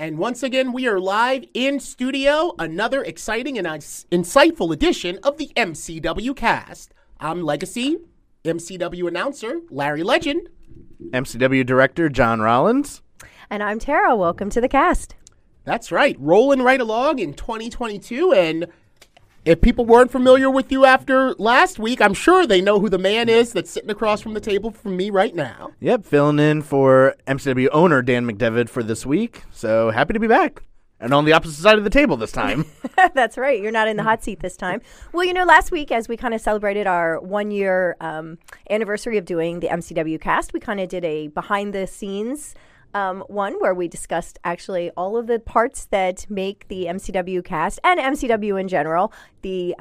And once again, we are live in studio, another exciting and insightful edition of the MCW Cast. I'm Legacy, MCW announcer Larry Legend. MCW director John Rollins. And I'm Tara. Welcome to the cast. That's right. Rolling right along in 2022. And if people weren't familiar with you after last week, I'm sure they know who the man is that's sitting across from the table from me right now. Yep, filling in for MCW owner Dan McDevitt for this week. So happy to be back. And on the opposite side of the table this time. That's right. You're not in the hot seat this time. Well, you know, last week as we kind of celebrated our one-year anniversary of doing the MCW Cast, we kind of did a behind-the-scenes one where we discussed actually all of the parts that make the MCW Cast and MCW in general the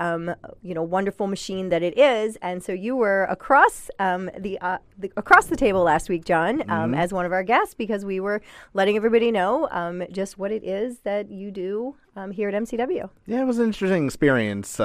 wonderful machine that it is. And so you were across across the table last week, John, as one of our guests, because we were letting everybody know just what it is that you do here at MCW. Yeah, it was an interesting experience.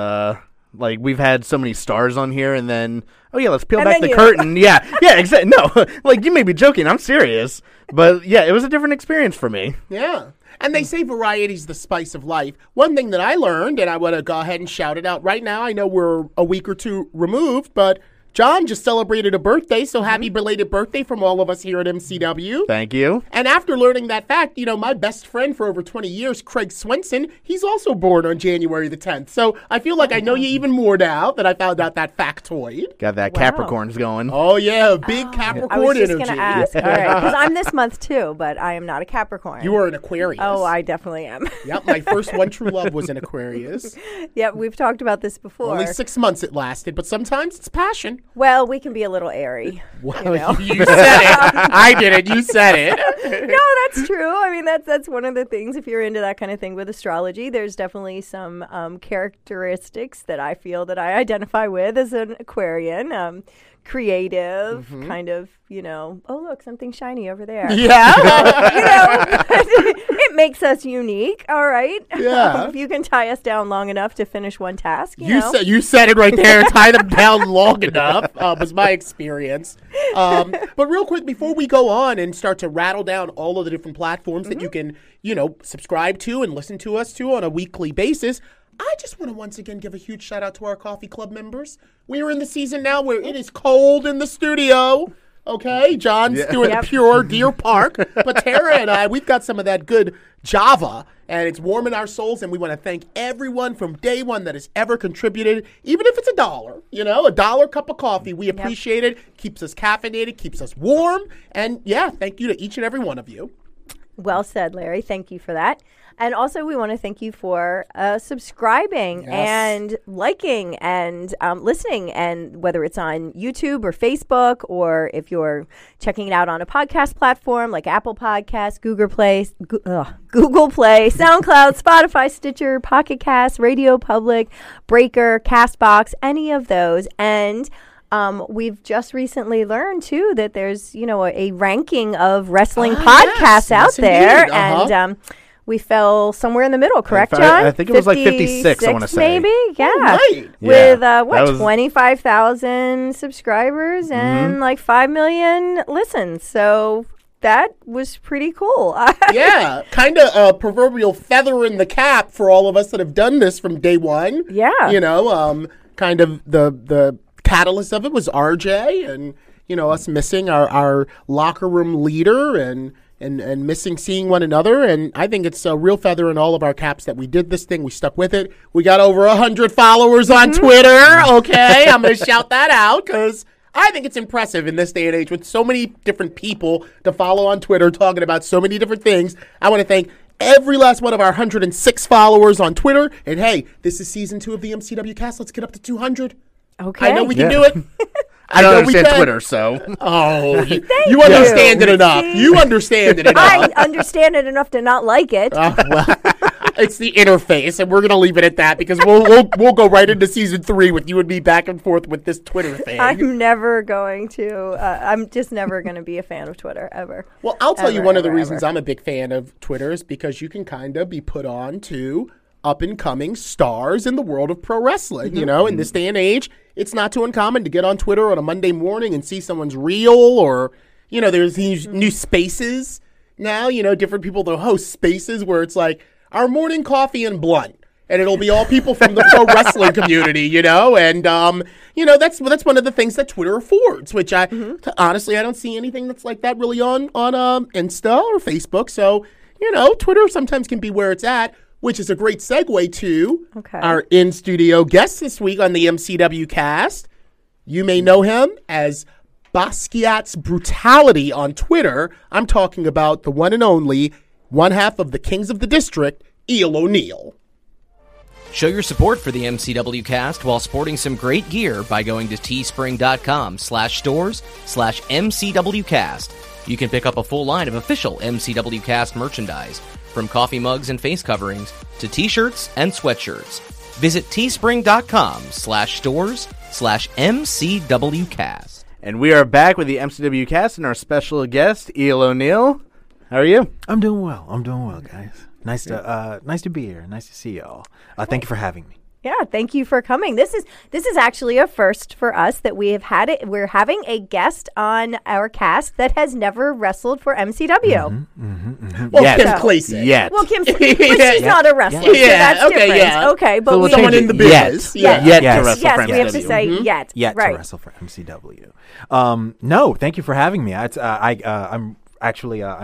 Like, we've had so many stars on here, and then, oh, yeah, let's peel back the curtain. Yeah, yeah, exactly. No, like, you may be joking. I'm serious. But, yeah, it was a different experience for me. Yeah. And they say variety's the spice of life. One thing that I learned, and I want to go ahead and shout it out right now, I know we're a week or two removed, but John just celebrated a birthday, so happy belated birthday from all of us here at MCW. Thank you. And after learning that fact, you know, my best friend for over 20 years, Craig Swenson, he's also born on January the 10th. So I feel like I know you even more now that I found out that factoid. Got that Capricorns going. Oh, yeah, big Capricorn energy. I was just going to ask, all right, because I'm this month too, but I am not a Capricorn. You are an Aquarius. Oh, I definitely am. Yep, my first one true love was an Aquarius. Yep, we've talked about this before. Only 6 months it lasted, but sometimes it's passion. Well, we can be a little airy. Well, you said it. I did it. You said it. No, that's true. I mean, that's one of the things. If you're into that kind of thing with astrology, there's definitely some characteristics that I feel that I identify with as an Aquarian. Creative, kind of, you know, oh, look, something shiny over there. Yeah. It makes us unique, all right? Yeah. If you can tie us down long enough to finish one task, you know. You said it right there. Tie them down long enough was my experience. But real quick, before we go on and start to rattle down all of the different platforms that you can, you know, subscribe to and listen to us to on a weekly basis, I just want to once again give a huge shout out to our coffee club members. We are in the season now where it is cold in the studio. Okay, John's doing pure Deer Park. But Tara and I, we've got some of that good Java, and it's warming our souls, and we want to thank everyone from day one that has ever contributed, even if it's $1, you know, $1 cup of coffee. We appreciate it. Keeps us caffeinated, keeps us warm. And, yeah, thank you to each and every one of you. Well said, Larry. Thank you for that. And also, we want to thank you for subscribing and liking and listening, and whether it's on YouTube or Facebook, or if you're checking it out on a podcast platform like Apple Podcasts, Google Play, SoundCloud, Spotify, Stitcher, Pocket Cast, Radio Public, Breaker, CastBox, any of those. And we've just recently learned, too, that there's, you know, a ranking of wrestling podcasts out there. Indeed. And we fell somewhere in the middle, correct, John? I think it was like 56, I want to say. Maybe, yeah. Oh, right. With, 25,000 subscribers and like 5 million listens. So that was pretty cool. Yeah, kind of a proverbial feather in the cap for all of us that have done this from day one. Yeah. You know, kind of the catalyst of it was RJ and, you know, us missing our locker room leader and missing seeing one another. And I think it's a real feather in all of our caps that we did this thing. We stuck with it. We got over 100 followers on Twitter. Okay, I'm going to shout that out because I think it's impressive in this day and age with so many different people to follow on Twitter talking about so many different things. I want to thank every last one of our 106 followers on Twitter. And, hey, this is Season 2 of the MCW Cast. Let's get up to 200. Okay. I know we can do it. I don't understand Twitter, so. Oh, you understand it enough. You understand it enough. I understand it enough to not like it. Well, it's the interface, and we're going to leave it at that because we'll go right into Season 3 with you and me back and forth with this Twitter thing. I'm never going to. I'm just never going to be a fan of Twitter, ever. Well, I'll tell you one of the reasons I'm a big fan of Twitter is because you can kind of be put on to up-and-coming stars in the world of pro wrestling. You know, in this day and age, it's not too uncommon to get on Twitter on a Monday morning and see someone's reel or, you know, there's these new spaces now, you know, different people, they'll host spaces where it's like our morning coffee and blunt. And it'll be all people from the pro wrestling community, you know. And, you know, that's one of the things that Twitter affords, which I honestly, I don't see anything that's like that really on Insta or Facebook. So, you know, Twitter sometimes can be where it's at, which is a great segue to our in-studio guest this week on the MCW cast. You may know him as Basquiat's Brutality on Twitter. I'm talking about the one and only, one half of the Kings of the District, Eel O'Neill. Show your support for the MCW cast while sporting some great gear by going to teespring.com/stores/MCW cast. You can pick up a full line of official MCW cast merchandise, from coffee mugs and face coverings to t-shirts and sweatshirts. Visit teespring.com/stores/MCW cast. And we are back with the MCW cast and our special guest, Eel O'Neill. How are you? I'm doing well. I'm doing well, guys. Nice to be here. Nice to see y'all. Thank you for having me. Yeah, thank you for coming. This is actually a first for us that we have had it. We're having a guest on our cast that has never wrestled for MCW. Well, yes. Kim Clayson. Yet. Well, Kim, but she's not a wrestler. Yeah, so that's different. Yeah. Okay, but so we'll someone in the business. Yet to wrestle for MCW. Yes, we have to say yet. Yet to wrestle for MCW. No, thank you for having me. I'm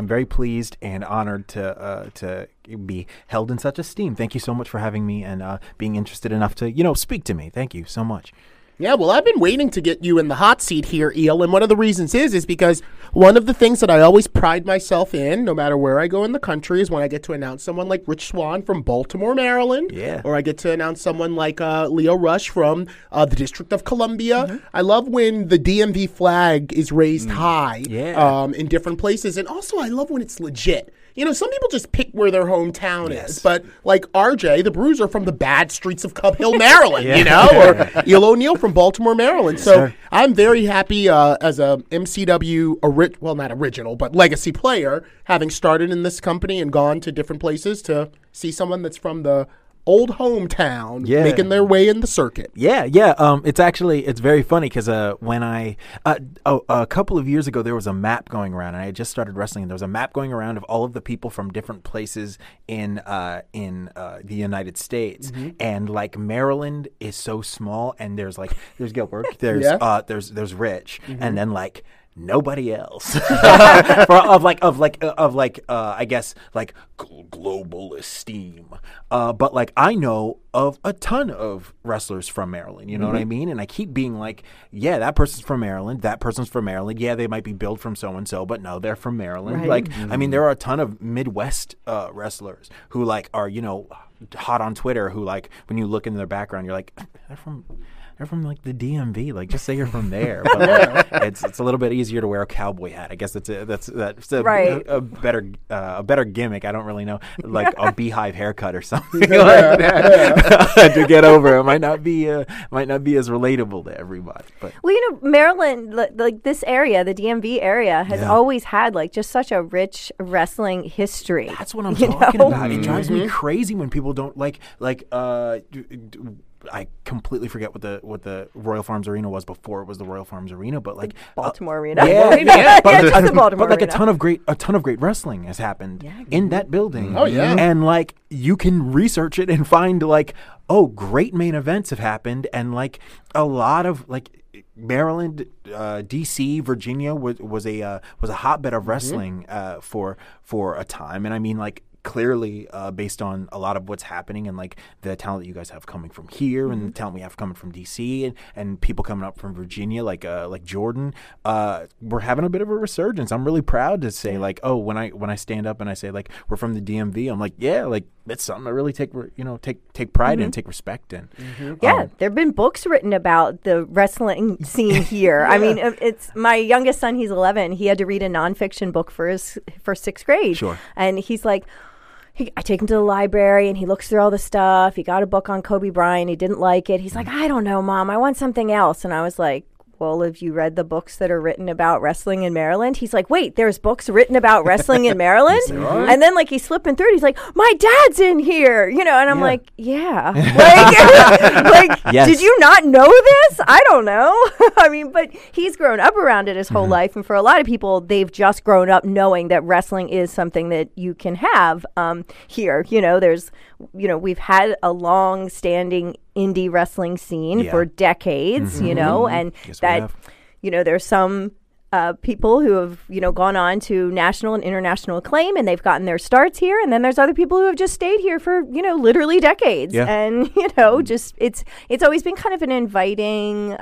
very pleased and honored to be held in such esteem. Thank you so much for having me and being interested enough to, you know, speak to me. Thank you so much. Yeah, well, I've been waiting to get you in the hot seat here, Eel, and one of the reasons is because one of the things that I always pride myself in, no matter where I go in the country, is when I get to announce someone like Rich Swann from Baltimore, Maryland, or I get to announce someone like Leo Rush from the District of Columbia. I love when the DMV flag is raised high in different places, and also I love when it's legit. You know, some people just pick where their hometown is, but like RJ, the Bruiser, from the bad streets of Cub Hill, Maryland, you know, or Eel O'Neill from Baltimore, Maryland. So I'm very happy as a MCW, not original, but legacy player, having started in this company and gone to different places to see someone that's from the old hometown making their way in the circuit. It's very funny because when I a couple of years ago there was a map going around, and I had just started wrestling, and there was a map going around of all of the people from different places in the United States, and like Maryland is so small, and there's Gilbert, there's Rich, and then like nobody else I guess like global esteem, but like I know of a ton of wrestlers from Maryland, you know what I mean? And I keep being like, that person's from Maryland, yeah, they might be billed from so and so, but no, they're from Maryland. I mean, there are a ton of Midwest wrestlers who like are, you know, hot on Twitter, who like when you look into their background you're like, they're from like the DMV. Like, just say you're from there. But like, it's a little bit easier to wear a cowboy hat. I guess that's a better gimmick. I don't really know, like a beehive haircut or something like that to get over. It might not be as relatable to everybody. But well, you know, Maryland, like this area, the DMV area, has always had like just such a rich wrestling history. That's what I'm talking about. It drives me crazy when people don't I completely forget what the Royal Farms Arena was before it was the Royal Farms Arena, but like Baltimore Arena. But like a ton of great wrestling has happened in that building. Oh yeah. And like you can research it and find like, oh, great main events have happened, and like a lot of like Maryland, DC, Virginia was a hotbed of wrestling for a time. And I mean, like, clearly, based on a lot of what's happening and like the talent that you guys have coming from here and the talent we have coming from DC and people coming up from Virginia, like Jordan, we're having a bit of a resurgence. I'm really proud to say like, oh, when I stand up and I say like we're from the DMV, I'm like, yeah, like that's something I really take pride in, take respect in. There've been books written about the wrestling scene here. I mean, it's my youngest son. He's 11. He had to read a nonfiction book for sixth grade. Sure, and he's like. I take him to the library, and he looks through all the stuff. He got a book on Kobe Bryant. He didn't like it. He's like, I don't know, Mom. I want something else. And I was like, well, have you read the books that are written about wrestling in Maryland? He's like, wait, there's books written about wrestling in Maryland? And then, like, he's flipping through it. He's like, my dad's in here, you know? And I'm like, yeah. Like, yes. Did you not know this? I don't know. I mean, but he's grown up around it his whole life. And for a lot of people, they've just grown up knowing that wrestling is something that you can have here. You know, there's, you know, we've had a long-standing indie wrestling scene for decades, you know, and that, you know, there's some people who have, you know, gone on to national and international acclaim, and they've gotten their starts here, and then there's other people who have just stayed here for, you know, literally decades, and, you know, just it's always been kind of an inviting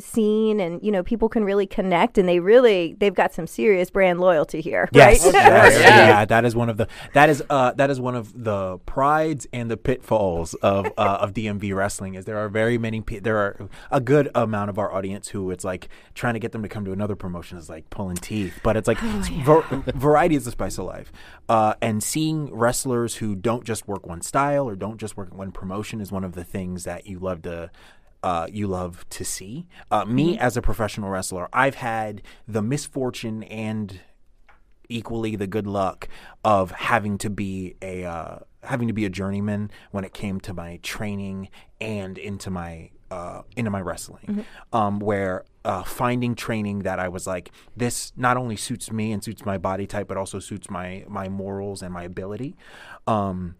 scene, and, you know, people can really connect, and they've got some serious brand loyalty here, right? Yeah, that is one of the prides and the pitfalls of DMV wrestling is there are a good amount of our audience who it's like trying to get them to come to another promotion is like pulling teeth, but it's like variety is the spice of life, and seeing wrestlers who don't just work one style or don't just work one promotion is one of the things that you love to see. Me as a professional wrestler, I've had the misfortune and equally the good luck of having to be a journeyman when it came to my training and into my wrestling, where finding training that I was like, this not only suits me and suits my body type, but also suits my morals and my ability, and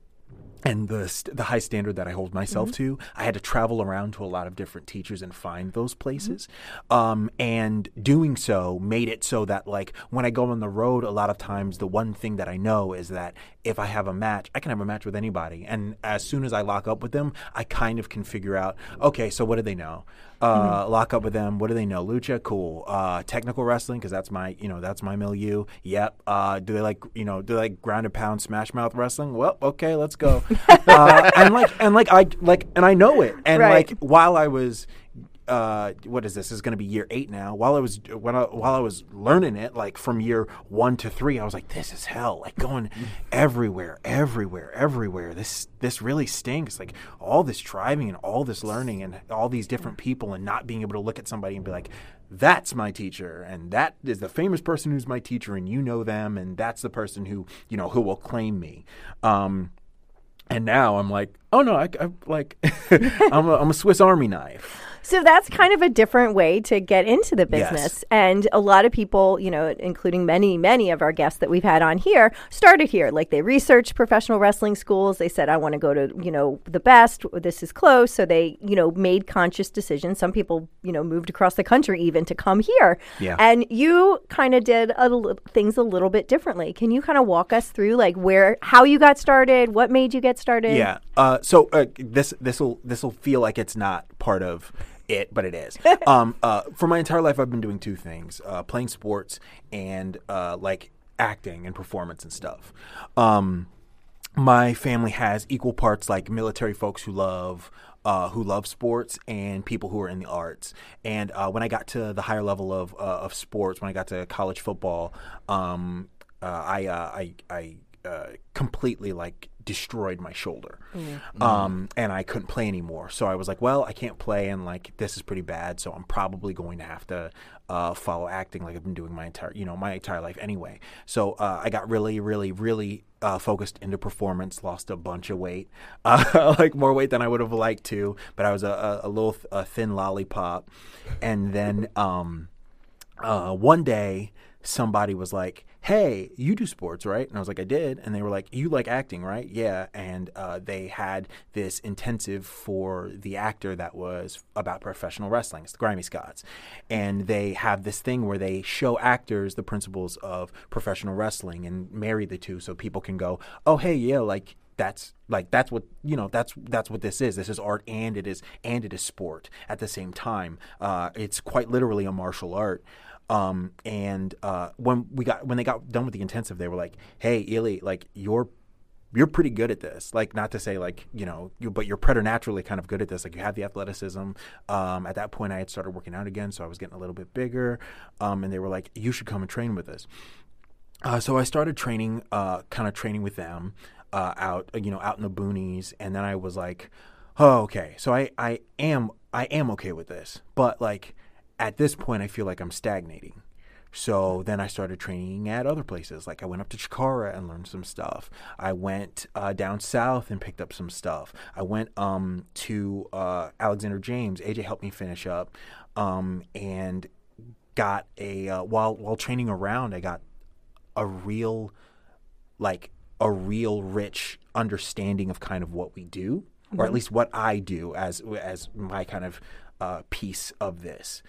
the high standard that I hold myself to. I had to travel around to a lot of different teachers and find those places, and doing so made it so that, like, when I go on the road, a lot of times the one thing that I know is that if I have a match, I can have a match with anybody, and as soon as I lock up with them, I kind of can figure out, okay, so what do they know? Lock up with them. What do they know? Lucha, cool. Technical wrestling, because that's my milieu. Yep. Do they like ground and pound, smash mouth wrestling? Well, okay, let's go. And I know it. And like while I was, this is going to be year 8 now. While I was learning it, like from year 1 to 3, I was like, this is hell. Like going everywhere. This really stinks. Like all this driving and all this learning and all these different people and not being able to look at somebody and be like, that's my teacher, and that is the famous person who's my teacher, and you know them, and that's the person who, you know, who will claim me. And now I'm like, oh no, I'm like, I'm a Swiss Army knife. So that's kind of a different way to get into the business. Yes. And a lot of people, you know, including many, many of our guests that we've had on here, started here. Like they researched professional wrestling schools. They said, I want to go to, you know, the best. This is close. So they, you know, made conscious decisions. Some people, you know, moved across the country even to come here. Yeah. And you kind of did things a little bit differently. Can you kind of walk us through like how you got started? What made you get started? Yeah. So this'll feel like it's not part of it, but it is. For my entire life, I've been doing two things, playing sports and like acting and performance and stuff. My family has equal parts like military folks who love sports and people who are in the arts. And when I got to the higher level of sports, when I got to college football, I completely like destroyed my shoulder, and I couldn't play anymore. So I was like, well, I can't play, and like this is pretty bad, so I'm probably going to have to follow acting like I've been doing my entire life anyway. So I got really, really, really focused into performance, lost a bunch of weight, like more weight than I would have liked to, but I was a little thin lollipop. And then one day somebody was like, hey, you do sports, right? And I was like, I did. And they were like, you like acting, right? Yeah. And they had this intensive for the actor that was about professional wrestling. It's the Grimy Scots. And they have this thing where they show actors the principles of professional wrestling and marry the two so people can go, oh, hey, yeah, like that's what, you know, that's what this is. This is art and it is sport at the same time. It's quite literally a martial art. When they got done with the intensive, they were like, "Hey, Ely, like you're pretty good at this. Like, not to say like, you know, but you're preternaturally kind of good at this. Like, you have the athleticism." At that point, I had started working out again, so I was getting a little bit bigger. And they were like, "You should come and train with us." So I started training with them out in the boonies, and then I was like, "Oh, okay. So I am okay with this, but like." at this point, I feel like I'm stagnating. So then I started training at other places. Like I went up to Chikara and learned some stuff. I went down south and picked up some stuff. I went to Alexander James. AJ helped me finish up, and got a while training around. I got a real rich understanding of kind of what we do, mm-hmm. or at least what I do as my kind of piece of this.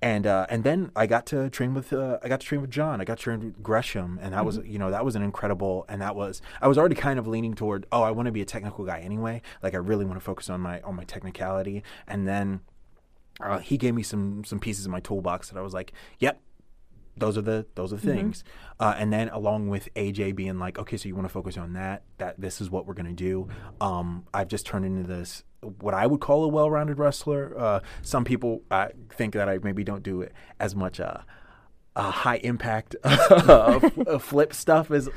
And then I got to train with John. I got to train with Gresham, and that was that was an incredible. And that was I was already kind of leaning toward I want to be a technical guy anyway. Like I really want to focus on my technicality. And then he gave me some pieces of my toolbox that I was like, yep, those are the things. And then along with AJ being like, okay, so you want to focus on that this is what we're gonna do. I've just turned into this. What I would call a well-rounded wrestler. Some people think that I maybe don't do it as much high-impact flip stuff as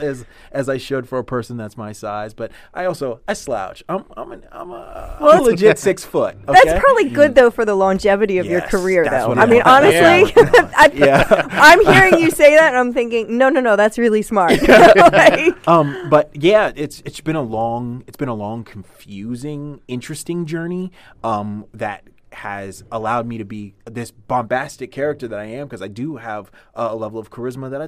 I should for a person that's my size. But I slouch. I'm a legit 6 foot. Okay? That's probably good though for the longevity of your career, though. I mean, honestly, I'm hearing you say that, and I'm thinking, no, that's really smart. But yeah, it's been a long, confusing, interesting journey. That has allowed me to be this bombastic character that I am, because I do have a level of charisma that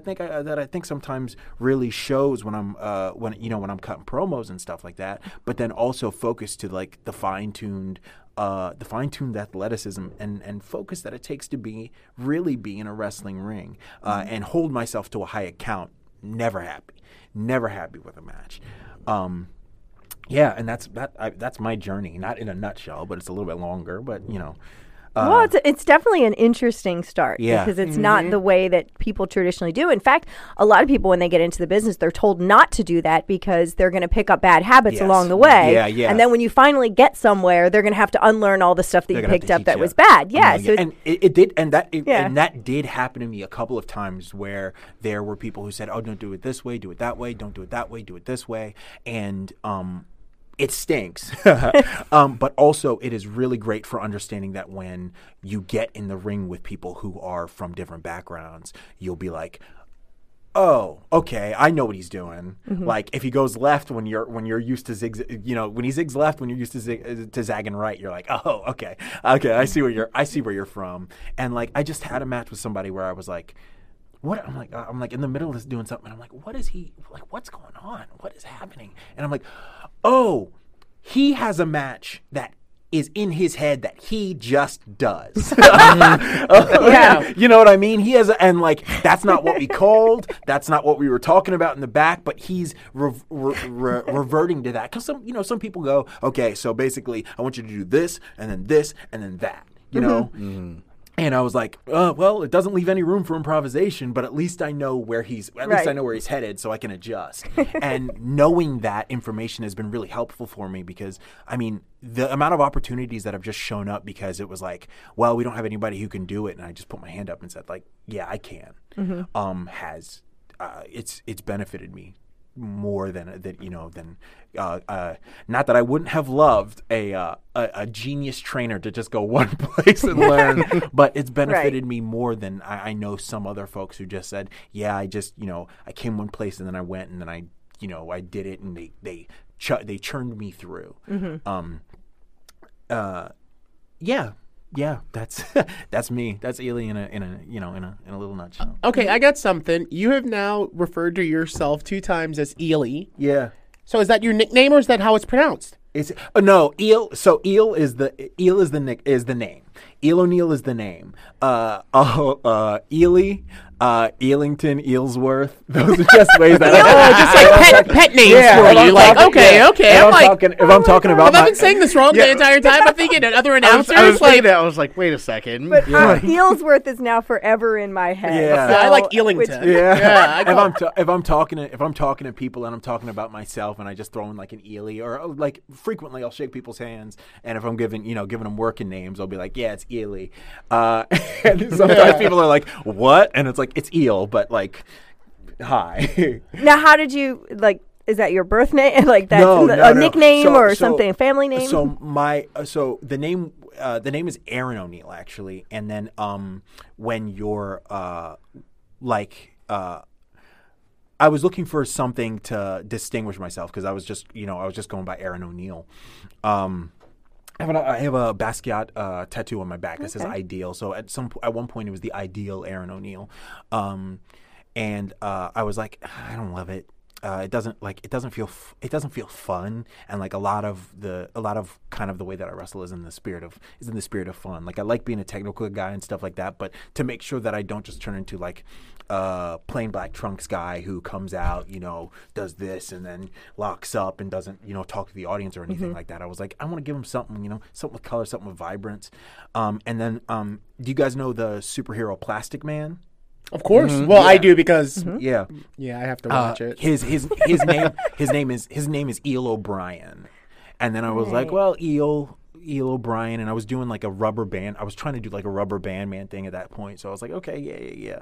I think sometimes really shows when I'm when I'm cutting promos and stuff like that, but then also focus to like the fine-tuned athleticism and focus that it takes to really be in a wrestling ring, and hold myself to a high account. Never happy with a match. Yeah, and that's my journey. Not in a nutshell, but it's a little bit longer. But well, it's definitely an interesting start, because it's not the way that people traditionally do. In fact, a lot of people when they get into the business, they're told not to do that because they're going to pick up bad habits along the way. Yeah, yeah. And then when you finally get somewhere, they're going to have to unlearn all the stuff that you picked up that was bad. Yeah. So and it did, and that did happen to me a couple of times where there were people who said, "Oh, don't do it this way, do it that way, don't do it that way, do it this way," and it stinks, but also it is really great for understanding that when you get in the ring with people who are from different backgrounds, you'll be like, "Oh, okay, I know what he's doing." Mm-hmm. Like if he goes left when you're used to zig, when he zigs left when you're used to zagging right, you're like, "Oh, okay, I see where you're from." And like I just had a match with somebody where I was like, "What?" I'm like in the middle of this doing something. And I'm like, "What is he? Like, what's going on? What is happening?" And I'm like, "Oh, he has a match that is in his head that he just does." You know what I mean? He has, and like, that's not what we called. That's not what we were talking about in the back, but he's reverting to that. Because some people go, "Okay, so basically I want you to do this and then that," know? Mm-hmm. And I was like, well, it doesn't leave any room for improvisation, but at least I know where he's headed, so I can adjust. And knowing that information has been really helpful for me, because I mean, the amount of opportunities that have just shown up because it was like, well, we don't have anybody who can do it, and I just put my hand up and said, like, yeah, I can. Mm-hmm. Has it's benefited me more than not that I wouldn't have loved a genius trainer to just go one place and learn, but it's benefited me more than I know some other folks who just said, yeah, I just, I came one place and then I went and then I did it, and they churned me through. Mm-hmm. Yeah, that's me. That's Ely in a little nutshell. Okay, I got something. You have now referred to yourself 2 times as Ely. Yeah. So is that your nickname, or is that how it's pronounced? It's no, Eel. So Eel is the name. Eel O'Neill is the name. Ely, Eelington, Eelsworth. Those are just ways that just like pet names for you. Like, okay. If I've been saying this wrong the entire time, I'm thinking another announcer. I was like, wait a second. But Eelsworth is now forever in my head. Yeah. So I like Eelington. If I'm talking to people and I'm talking about myself, and I just throw in like an Ely, or like frequently I'll shake people's hands, and if I'm giving them working names, I'll be like, yeah, it's Ely. And sometimes people are like, what? And it's like, it's Eel, but like, hi. Now, how did you, like, Is that your birth name? Like that's no, nickname so, or something, a family name? So my the name is Aaron O'Neill actually, and then when you're I was looking for something to distinguish myself because I was just going by Aaron O'Neill. I have a Basquiat tattoo on my back that says Ideal. So at one point it was the Ideal Aaron O'Neill, and I was like, I don't love it. It doesn't feel fun, and like a lot of the way that I wrestle is in the spirit of fun. Like I like being a technical guy and stuff like that, but to make sure that I don't just turn into like a plain black trunks guy who comes out, does this and then locks up and doesn't talk to the audience or anything like that. I was like, I want to give him something, something with color, something with vibrance. And then do you guys know the superhero Plastic Man? Of course. Mm-hmm. Well, yeah. I do because yeah, I have to watch it. His name is Eel O'Brien, and then I was like, well, Eel O'Brien, and I was doing like a rubber band. I was trying to do like a rubber band man thing at that point, so I was like, okay, yeah,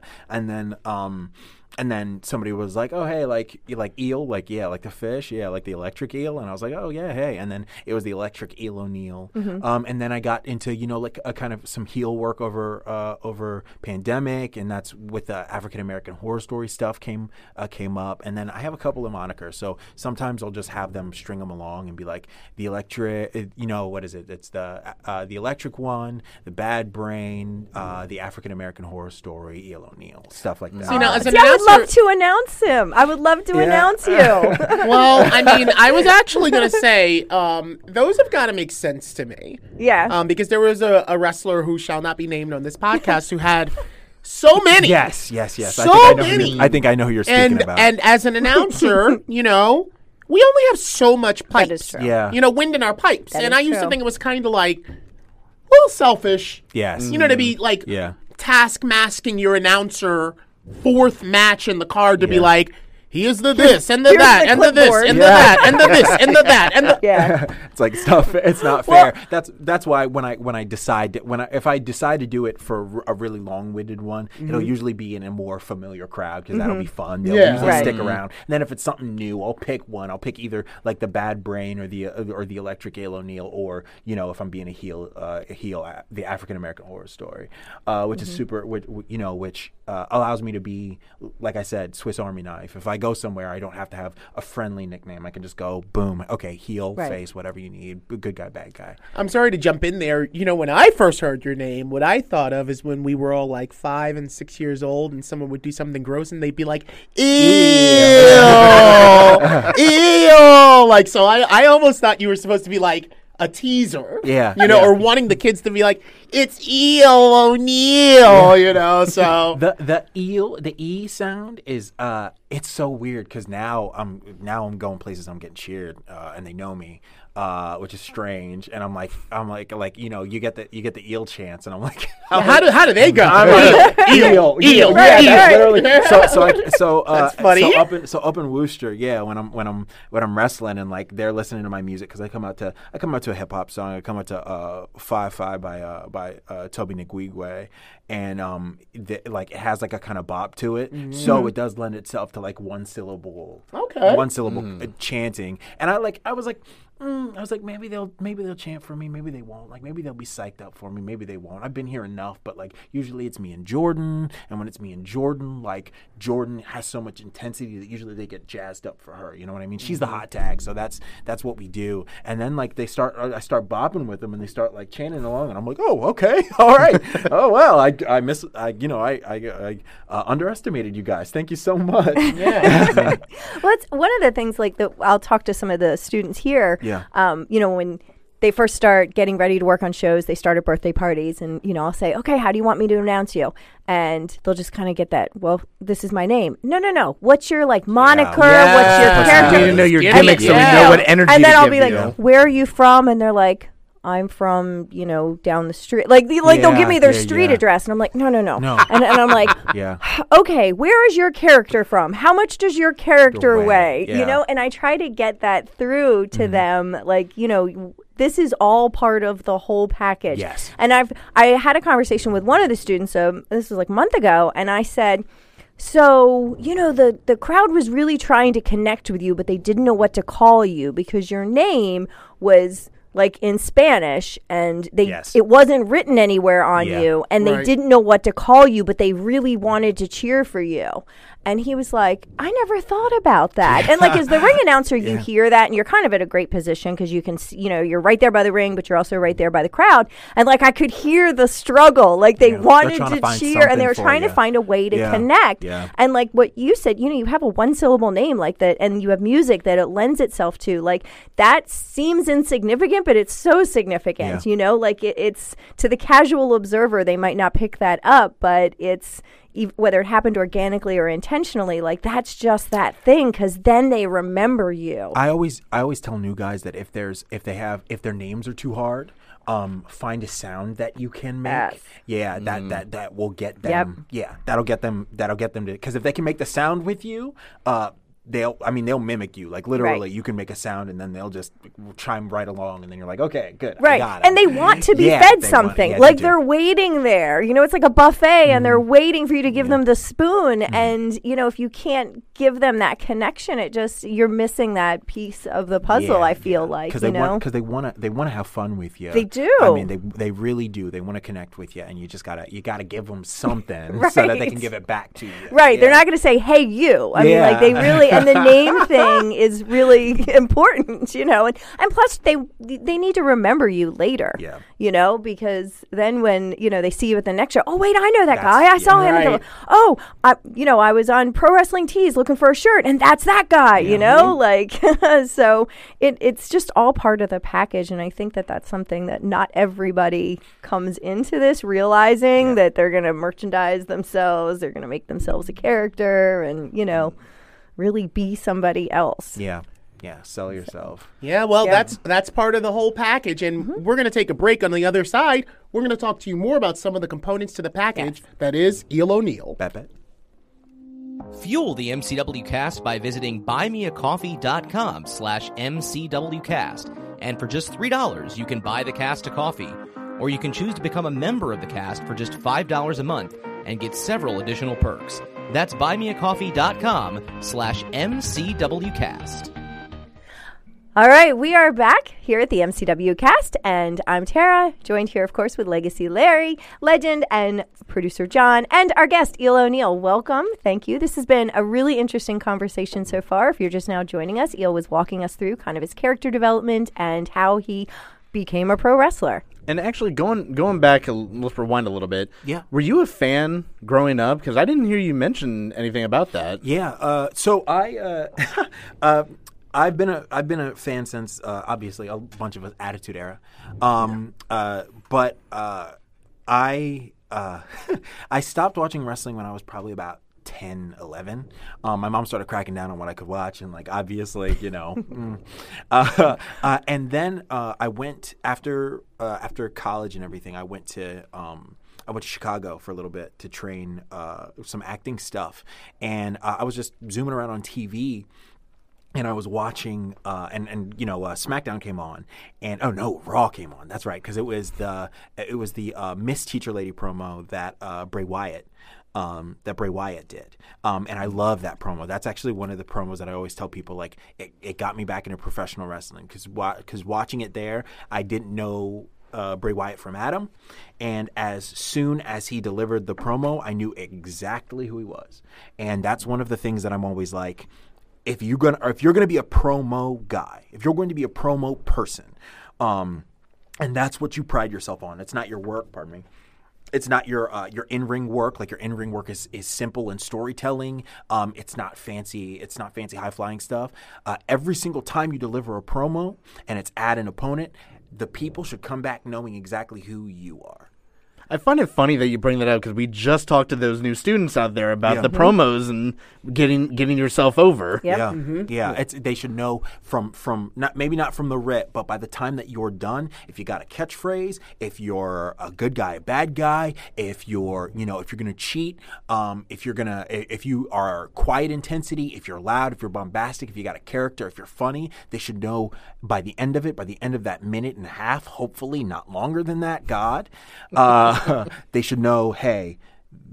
and then somebody was like, oh hey, like you like eel, like yeah, like the fish, yeah, like the electric eel, and I was like, oh yeah, hey, and then it was the electric Eel O'Neill, and then I got into like a kind of some heel work over Pandemic, and that's with the African American Horror Story stuff came up, and then I have a couple of monikers, so sometimes I'll just have them string them along and be like the electric, what is it? It's the electric one, the Bad Brain, the African American Horror Story, Eel O'Neill, stuff like that. So as an announcer, I would love to announce him. I would love to announce you. Well, I mean, I was actually going to say those have got to make sense to me. Yeah. Because there was a wrestler who shall not be named on this podcast who had so many. Yes. I think I know who you're speaking about. And as an announcer, we only have so much pipes. That is true. Yeah. Wind in our pipes. That and I used to think it was kind of like a little selfish. Yes. To be like task masking your announcer fourth match in the card to be like, he is the this and the that and the this and the that and the this and the that and the It's like stuff. It's not fair. Well, that's why if I decide to do it for a really long-winded one, it'll usually be in a more familiar crowd because that'll be fun. They'll usually stick around. And then if it's something new, I'll pick one. I'll pick either like the Bad Brain or the Electric Eel O'Neill, or if I'm being a heel, the African American Horror Story, which is super. Which allows me to be, like I said, Swiss Army knife. If I go somewhere, I don't have to have a friendly nickname. I can just go, boom, okay, heel, face, whatever you need, good guy, bad guy. I'm sorry to jump in there. When I first heard your name, what I thought of is when we were all like 5 and 6 years old and someone would do something gross and they'd be like, ew, ew. Like, so I almost thought you were supposed to be like a teaser, or wanting the kids to be like, it's Eel O'Neill, so. The eel, the E sound is, it's so weird because now I'm going places, I'm getting cheered, and they know me, which is strange. And I'm like, you get the eel chants, and I'm like, how do they go? Eel, yeah. So that's funny. So up in Worcester, when I'm wrestling and like they're listening to my music because I come out to a hip hop song, I come out to 5-5 by Toby Nigwigwe, and it has like a kind of bop to it, so it does lend itself to like one syllable chanting, and I was like, maybe they'll chant for me, maybe they won't. Like maybe they'll be psyched up for me, maybe they won't. I've been here enough, but like usually it's me and Jordan, and when it's me and Jordan, like Jordan has so much intensity that usually they get jazzed up for her. You know what I mean? She's the hot tag, so that's what we do. And then like I start bopping with them, and they start like chanting along, and I'm like, oh okay, all right, oh well, I underestimated you guys. Thank you so much. Yeah. Well, it's one of the things like that. I'll talk to some of the students here. Yeah. When they first start getting ready to work on shows, they start at birthday parties, and I'll say, okay, how do you want me to announce you? And they'll just kind of get that, well, this is my name. No. What's your like moniker? Yeah. What's your character? We need to know your gimmick so we know what energy. And then I'll be like, where are you from? And they're like, I'm from, down the street. They'll give me their street address, and I'm like, no. And I'm like, okay, where is your character from? How much does your character weigh? Yeah. And I try to get that through to them, like, this is all part of the whole package. Yes. And I had a conversation with one of the students, this was like a month ago, and I said, So, you know, the crowd was really trying to connect with you, but they didn't know what to call you because your name was like in Spanish and they it wasn't written anywhere on you, and they didn't know what to call you, but they really wanted to cheer for you. And he was like, I never thought about that. And like, as the ring announcer, you hear that and you're kind of at a great position because you can, you know, you're right there by the ring, but you're also right there by the crowd. And like, I could hear the struggle. Like they wanted to cheer and they were trying to find a way to connect. Yeah. And like what you said, you know, you have a one syllable name like that and you have music that it lends itself to. Like that seems insignificant, but it's so significant, you know, like it's to the casual observer, they might not pick that up, but it's whether it happened organically or intentionally, like that's just that thing. Cause then they remember you. I always tell new guys that if their names are too hard, find a sound that you can make. Yes. Yeah, that will get them. Yep. Yeah. That'll get them to, cause if they can make the sound with you, they'll mimic you. Like literally you can make a sound and then they'll just chime right along and then you're like, okay, good. Right. I got it. And they want to be fed something. Like they're waiting there. You know, it's like a buffet and they're waiting for you to give them the spoon. And, you know, if you can't give them that connection, you're missing that piece of the puzzle, I feel like. Because they want to have fun with you. They do. I mean, they really do. They want to connect with you and you just gotta give them something so that they can give it back to you. Right. Yeah. They're not gonna say, hey, you. I mean, like they really and the name thing is really important, you know, and plus they need to remember you later, you know, because then when, you know, they see you at the next show, oh, wait, I know that guy. I saw him. And oh, I was on Pro Wrestling Tees looking for a shirt and that's that guy, you know, like, so it's just all part of the package. And I think that that's something that not everybody comes into this realizing that they're going to merchandise themselves. They're going to make themselves a character and, you know, really be somebody else. Yeah, sell yourself. Yeah, well, that's part of the whole package, and we're going to take a break. On the other side, we're going to talk to you more about some of the components to the package that is Eel O'Neill. Pepe. Fuel the MCW Cast by visiting buymeacoffee.com/MCWcast, and for just $3, you can buy the cast a coffee, or you can choose to become a member of the cast for just $5 a month and get several additional perks. That's buymeacoffee.com/MCWcast. All right, we are back here at the MCW Cast, and I'm Tara, joined here, of course, with Legacy Larry, Legend, and producer John, and our guest, Eel O'Neill. Welcome. Thank you. This has been a really interesting conversation so far. If you're just now joining us, Eel was walking us through kind of his character development and how he became a pro wrestler. And actually, going back, let's rewind a little bit. Yeah. Were you a fan growing up? Because I didn't hear you mention anything about that. Yeah. I've been a fan since obviously a bunch of us Attitude Era, I stopped watching wrestling when I was probably about 10, 11. My mom started cracking down on what I could watch, and like obviously, you know. And then I went after college and everything. I went to Chicago for a little bit to train some acting stuff, and I was just zooming around on TV. And I was watching, SmackDown came on, and Raw came on. That's right, because it was the Miss Teacher Lady promo that Bray Wyatt did, and I love that promo. That's actually one of the promos that I always tell people. Like it got me back into professional wrestling because watching it there, I didn't know Bray Wyatt from Adam, and as soon as he delivered the promo, I knew exactly who he was, and that's one of the things that I'm always like. If you're gonna be a promo guy, if you're going to be a promo person, and that's what you pride yourself on. It's not your work, pardon me. It's not your in-ring work. Like your in-ring work is simple and storytelling. It's not fancy. It's not fancy high-flying stuff. Every single time you deliver a promo and it's at an opponent, the people should come back knowing exactly who you are. I find it funny that you bring that up because we just talked to those new students out there about the promos and getting yourself over. Yep. Yeah, they should know from not from the rep, but by the time that you're done, if you got a catchphrase, if you're a good guy, a bad guy, if you're if you're gonna cheat, if you are quiet intensity, if you're loud, if you're bombastic, if you got a character, if you're funny, they should know by the end of it, by the end of that minute and a half, hopefully not longer than that. God. They should know, hey,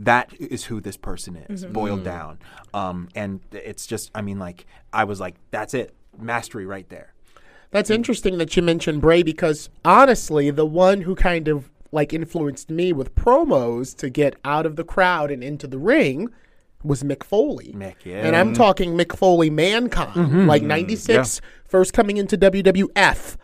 that is who this person is, boiled down. And it's just, I mean, like, I was like, that's it. Mastery right there. That's interesting that you mentioned Bray, because honestly, the one who kind of like influenced me with promos to get out of the crowd and into the ring was Mick Foley. And I'm talking Mick Foley Mankind, like 96, first coming into WWF.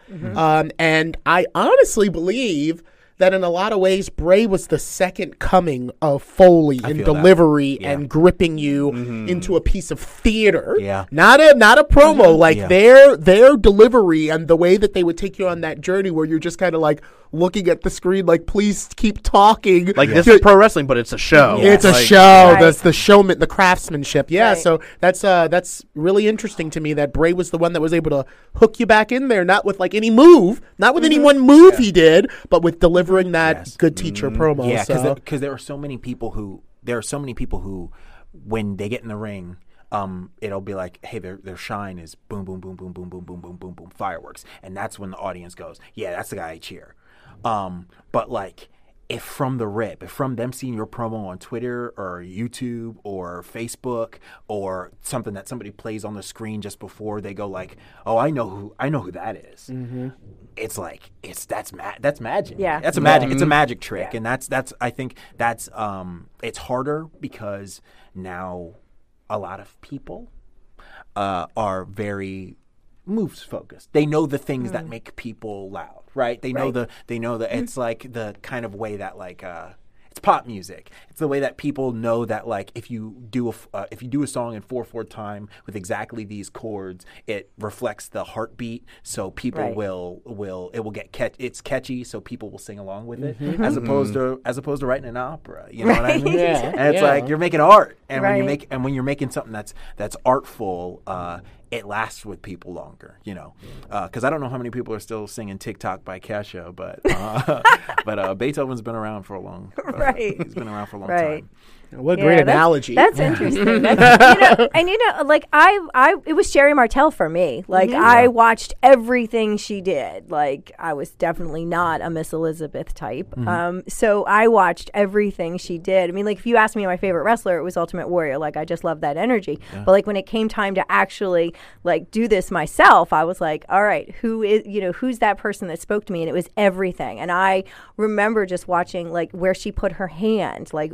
And I honestly believe that in a lot of ways, Bray was the second coming of Foley in delivery and gripping you into a piece of theater. Not a promo. Like their delivery and the way that they would take you on that journey where you're just kind of like looking at the screen like, please keep talking. Like this is pro wrestling, but it's a show. It's like, a show. That's the showman, the craftsmanship. So that's really interesting to me that Bray was the one that was able to hook you back in there, not with like any move, not with any one move he did, but with delivery. That good teacher promo. Yeah, because there are so many people who when they get in the ring, it'll be like, hey, their shine is boom, boom, boom, boom, boom, boom, boom, boom, boom, boom, fireworks, and that's when the audience goes, yeah, that's the guy I cheer. But like, if from the rip, if from them seeing your promo on Twitter or YouTube or Facebook or something that somebody plays on the screen just before they go like, oh, I know who that is. It's like that's magic. That's a magic. It's a magic trick, and that's I think that's it's harder because now a lot of people are very moves focused. They know the things that make people loud. Right, they know the. It's like the kind of way that like it's pop music. It's the way that people know that like if you do a song in 4/4 time with exactly these chords, it reflects the heartbeat. So people will get it's catchy, so people will sing along with it. As opposed to writing an opera, you know what I mean? And it's like you're making art, and when you're making something that's artful. It lasts with people longer, you know, because I don't know how many people are still singing TikTok by Kesha, but Beethoven's been around for a long he's been around for a long time. What a great analogy. That's interesting. It was Sherry Martel for me. Like, I watched everything she did. Like, I was definitely not a Miss Elizabeth type. So I watched everything she did. I mean, like, if you asked me my favorite wrestler, it was Ultimate Warrior. Like, I just loved that energy. But, like, when it came time to actually, like, do this myself, I was like, all right, who's that person that spoke to me? And it was everything. And I remember just watching, like, where she put her hand. Like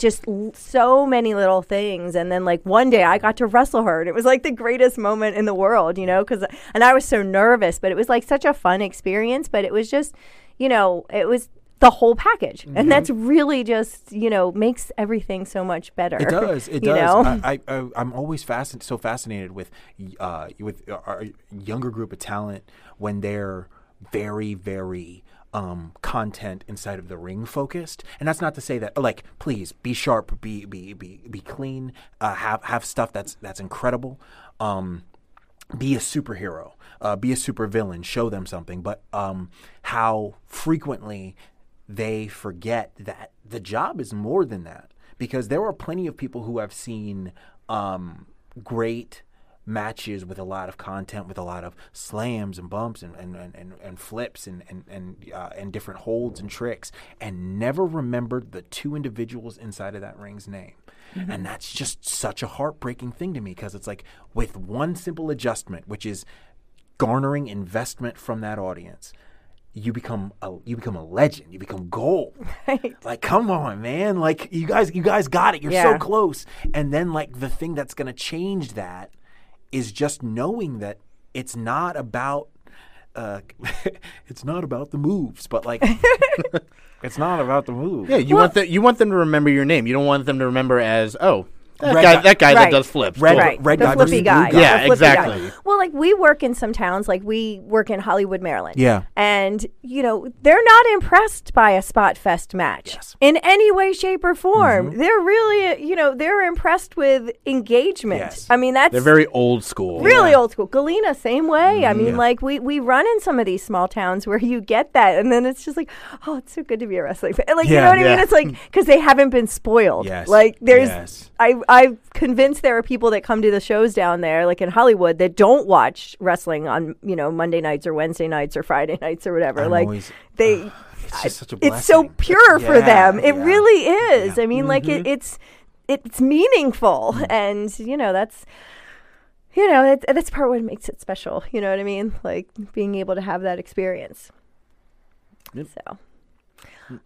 just so many little things, and then like one day I got to wrestle her, and it was like the greatest moment in the world, you know, and I was so nervous, but it was like such a fun experience. But it was just, you know, it was the whole package, and that's really just, you know, makes everything so much better. It does. I'm always fascinated with our younger group of talent when they're very, very content inside of the ring focused, and that's not to say that like, please be sharp, be clean, have stuff that's incredible, be a superhero, be a supervillain, show them something, but how frequently they forget that the job is more than that, because there are plenty of people who have seen great matches with a lot of content, with a lot of slams and bumps and flips and different holds and tricks, and never remembered the two individuals inside of that ring's name. And that's just such a heartbreaking thing to me, because it's like, with one simple adjustment, which is garnering investment from that audience, you become a legend. You become gold. Right. Like, come on, man. Like, you guys got it. You're so close. And then like the thing that's going to change that is just knowing that it's not about it's not about the moves. Yeah, you want them to remember your name. You don't want them to remember as, oh, that guy that does flips. Red guy, flippy guy. Yeah, exactly. Guy. Well, like, we work in some towns. Like, we work in Hollywood, Maryland. Yeah. And, you know, they're not impressed by a spot fest match in any way, shape, or form. They're really, you know, they're impressed with engagement. I mean, they're very old school. Really old school. Galena, same way. I mean, like, we run in some of these small towns where you get that. And then it's just like, oh, it's so good to be a wrestling fan. Like, you know what I mean? It's like, because they haven't been spoiled. Like, there's... I'm convinced there are people that come to the shows down there, like in Hollywood, that don't watch wrestling on, you know, Monday nights or Wednesday nights or Friday nights or whatever. I'm like always, it's just such a blessing. It's so pure for them. It really is. Yeah. I mean, like it's meaningful, and you know that's. You know, that's part of what makes it special. You know what I mean? Like being able to have that experience. Yep. So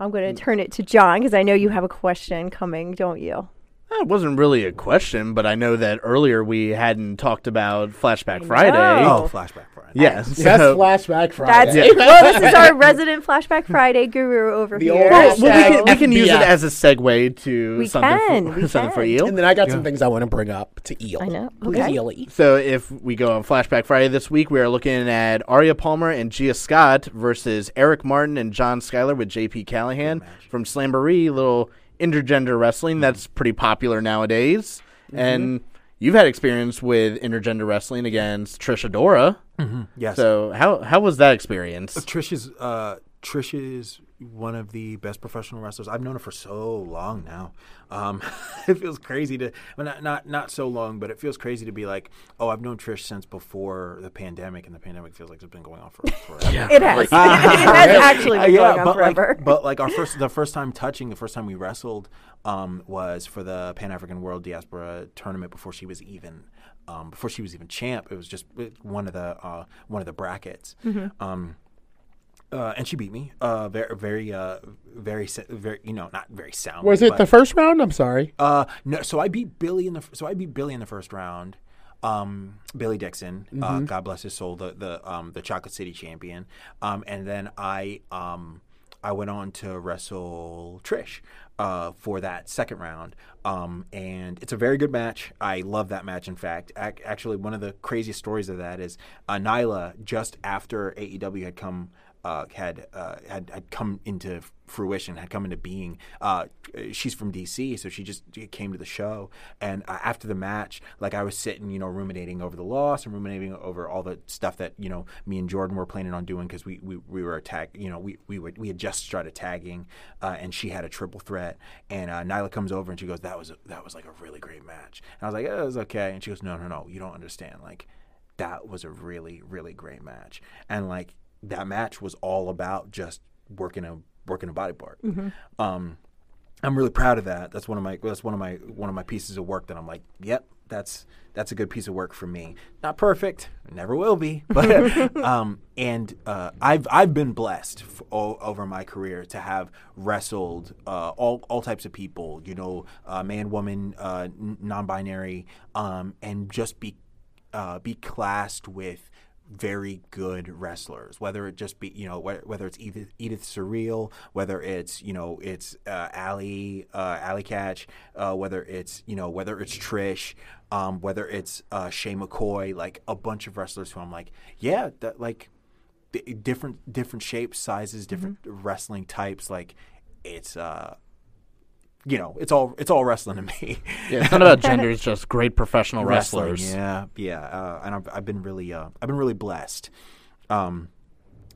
I'm going to turn it to John because I know you have a question coming, don't you? It wasn't really a question, but I know that earlier we hadn't talked about Flashback Friday. Oh, Flashback Friday. Yes. So that's Flashback Friday. That's, well, this is our resident Flashback Friday guru over here. Well, we can use it as a segue to something for Eel. And then I got some things I want to bring up to Eel. I know. Okay. Eel-y. So if we go on Flashback Friday this week, we are looking at Aria Palmer and Gia Scott versus Eric Martin and John Schuyler with J.P. Callahan from Slamboree, little intergender wrestling that's pretty popular nowadays, and you've had experience with intergender wrestling against Trish Adora. Yes. So how was that experience? Trish is one of the best professional wrestlers. I've known her for so long now. It feels crazy to not so long, but it feels crazy to be like, oh, I've known Trish since before the pandemic, and the pandemic feels like it's been going on forever. Yeah. It has. Like, it has actually been going on forever. But the first time we wrestled was for the Pan African World Diaspora Tournament before she was even champ. It was just one of the brackets. And she beat me. Very, very, you know, not very sound. Was it the first round? I'm sorry. No. So I beat Billy in the first round. Billy Dixon, God bless his soul, the Chocolate City champion. And then I went on to wrestle Trish for that second round. And it's a very good match. I love that match, in fact. Actually, one of the craziest stories of that is Nyla, just after AEW had come. Had come into fruition, had come into being. She's from DC, so she came to the show. And after the match, like I was sitting, you know, ruminating over the loss and ruminating over all the stuff that, you know, me and Jordan were planning on doing because we were a tag, you know, we had just started tagging, and she had a triple threat. And Nyla comes over and she goes, "That was like a really great match." And I was like, "Oh, it was okay." And she goes, "No, you don't understand. Like, that was a really, really great match." And like. That match was all about just working a body part. I'm really proud of that. That's one of my pieces of work that I'm like, yep, that's a good piece of work for me. Not perfect, never will be, but I've been blessed over my career to have wrestled all types of people, you know, man, woman, non-binary, and just be classed with. Very good wrestlers, whether it just be, you know, whether it's Edith Surreal, whether it's, you know, it's Ali Catch, whether it's, you know, whether it's Trish, whether it's Shay McCoy, like a bunch of wrestlers who I'm like, yeah, that, like different shapes, sizes, different wrestling types, like it's you know, it's all wrestling to me. Yeah, it's not about gender. It's just great professional wrestlers. Yeah. And I've been really blessed.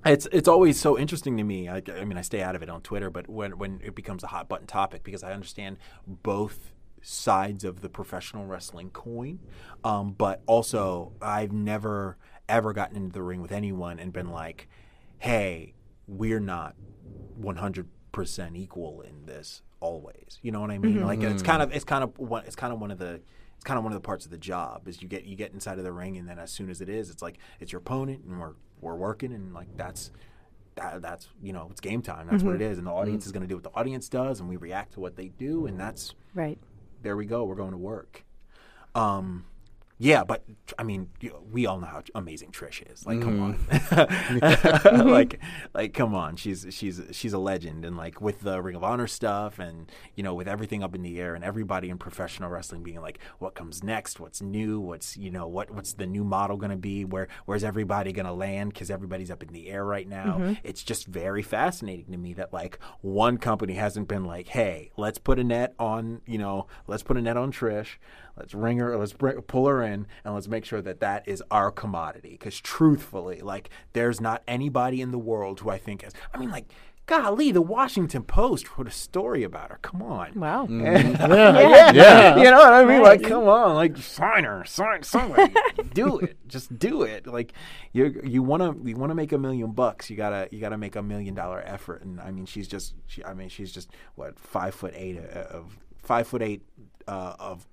It's always so interesting to me. I mean, I stay out of it on Twitter, but when it becomes a hot button topic, because I understand both sides of the professional wrestling coin, but also I've never ever gotten into the ring with anyone and been like, "Hey, we're not 100% equal in this." Always, you know what I mean? Like it's kind of one of the parts of the job is you get inside of the ring, and then as soon as it is, it's like it's your opponent, and we're working, and like that's you know, it's game time. That's what it is, and the audience is going to do what the audience does, and we react to what they do, and that's right. There we go. We're going to work. Yeah, but I mean, we all know how amazing Trish is. Like, come on, like, come on. She's a legend, and like with the Ring of Honor stuff, and you know, with everything up in the air, and everybody in professional wrestling being like, what comes next? What's new? What's, you know, what's the new model going to be? Where's everybody going to land? Because everybody's up in the air right now. It's just very fascinating to me that like one company hasn't been like, hey, let's put a net on Trish. Let's ring her. Let's pull her in, and let's make sure that is our commodity. Because truthfully, like, there's not anybody in the world who I think has. I mean, like, golly, the Washington Post wrote a story about her. Come on. Wow. Mm. Yeah. You know what I mean? Right. Like, come on. Like, sign somebody. Do it. Just do it. Like, you wanna make $1 million. You gotta make $1 million effort. And I mean, she's just what, 5'8" of 5'8" of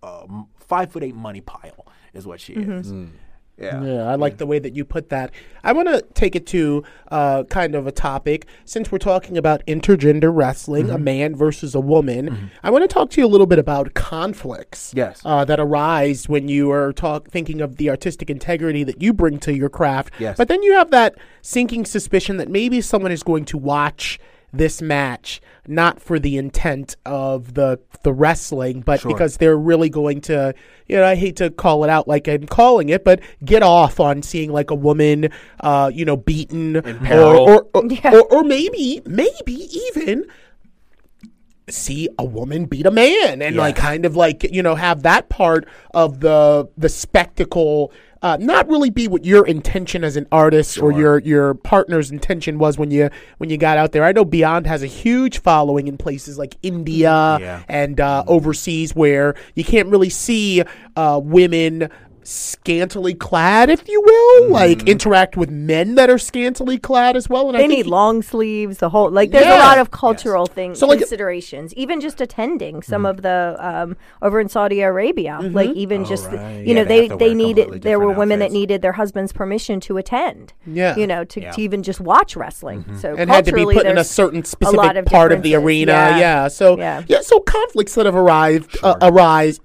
5'8" money pile is what she mm-hmm. is. Mm. Yeah, I like the way that you put that. I want to take it to kind of a topic. Since we're talking about intergender wrestling, mm-hmm. a man versus a woman, mm-hmm. I want to talk to you a little bit about conflicts that arise when you are thinking of the artistic integrity that you bring to your craft. Yes. But then you have that sinking suspicion that maybe someone is going to watch this match, not for the intent of the wrestling, but because they're really going to, you know, I hate to call it out like I'm calling it, but get off on seeing like a woman, beaten or maybe even see a woman beat a man and like kind of like, you know, have that part of the spectacle. Not really be what your intention as an artist or your partner's intention was when you got out there. I know Beyond has a huge following in places like India and overseas where you can't really see women scantily clad, if you will, mm-hmm. like interact with men that are scantily clad as well. And they need long sleeves, the whole, like there's a lot of cultural things, so considerations, even just attending some mm-hmm. of the, over in Saudi Arabia, mm-hmm. like even they needed, there were women that needed their husband's permission to attend, to even just watch wrestling. Mm-hmm. So and had to be put in a certain specific part of the arena. Yeah. So conflicts that have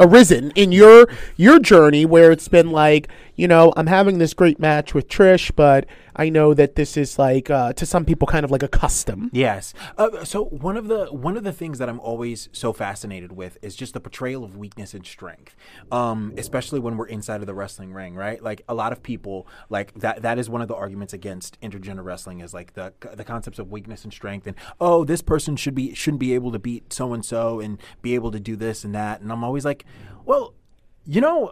arisen in your journey where it's been like, you know, I'm having this great match with Trish, but I know that this is like to some people kind of like a custom. Yes. So one of the things that I'm always so fascinated with is just the portrayal of weakness and strength, especially when we're inside of the wrestling ring, right? Like a lot of people, like that is one of the arguments against intergender wrestling is like the concepts of weakness and strength, and oh, this person shouldn't be able to beat so and so and be able to do this and that, and I'm always like, well, you know.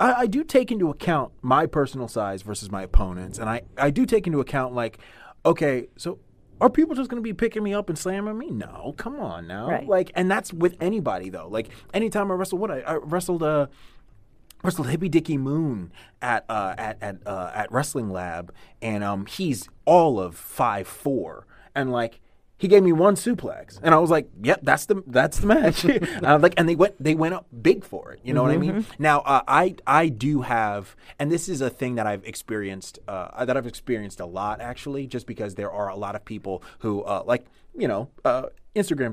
I do take into account my personal size versus my opponents, and I do take into account, like, okay, so are people just going to be picking me up and slamming me? No, come on now. Right. Like, and that's with anybody, though. Like, anytime I wrestled, I wrestled Hippie Dickie Moon at Wrestling Lab, and he's all of 5'4", and, like, he gave me one suplex, and I was like, "Yep, that's the match." And they went up big for it. You know mm-hmm. what I mean? Now, I do have, and this is a thing that I've experienced a lot actually, just because there are a lot of people who Instagram's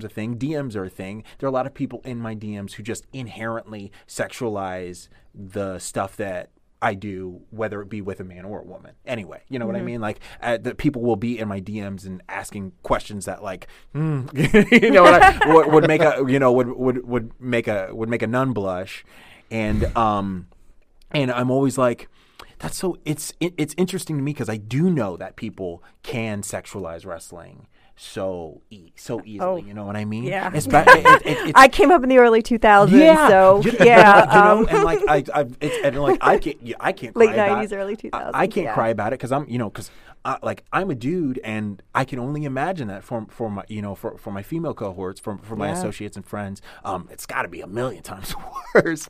a thing, DMs are a thing. There are a lot of people in my DMs who just inherently sexualize the stuff that I do, whether it be with a man or a woman. Anyway, you know mm-hmm. what I mean? Like, the people will be in my DMs and asking questions that, like, you know, what I, would make a, you know, would make a nun blush, and I'm always like, that's so. It's interesting to me because I do know that people can sexualize wrestling so easily, you know what I mean? Yeah. I came up in the early 2000s, so you know, and like I can't late cry 90s, about, early 2000s. I can't cry about it because I'm, you know, because like I'm a dude, and I can only imagine that for my, you know, for my female cohorts, for my associates and friends, it's got to be 1,000,000 times worse.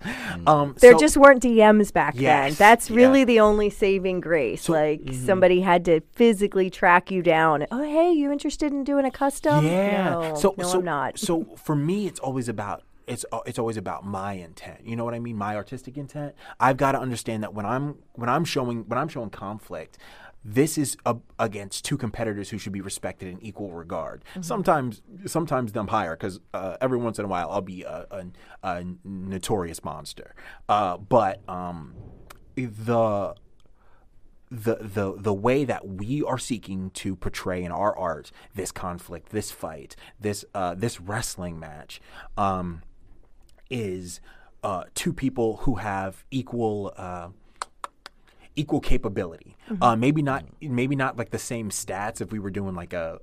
There just weren't DMs back then. That's really the only saving grace. So, like mm-hmm. somebody had to physically track you down. Oh, hey, you interested in doing a custom? Yeah. No, I'm not. So for me, it's always about my intent. You know what I mean? My artistic intent. I've got to understand that when I'm showing conflict, this is against two competitors who should be respected in equal regard. Mm-hmm. Sometimes them higher, because every once in a while I'll be a notorious monster. But the way that we are seeking to portray in our art this conflict, this fight, this wrestling match, is two people who have equal capability. Mm-hmm. Maybe not like the same stats. If we were doing like a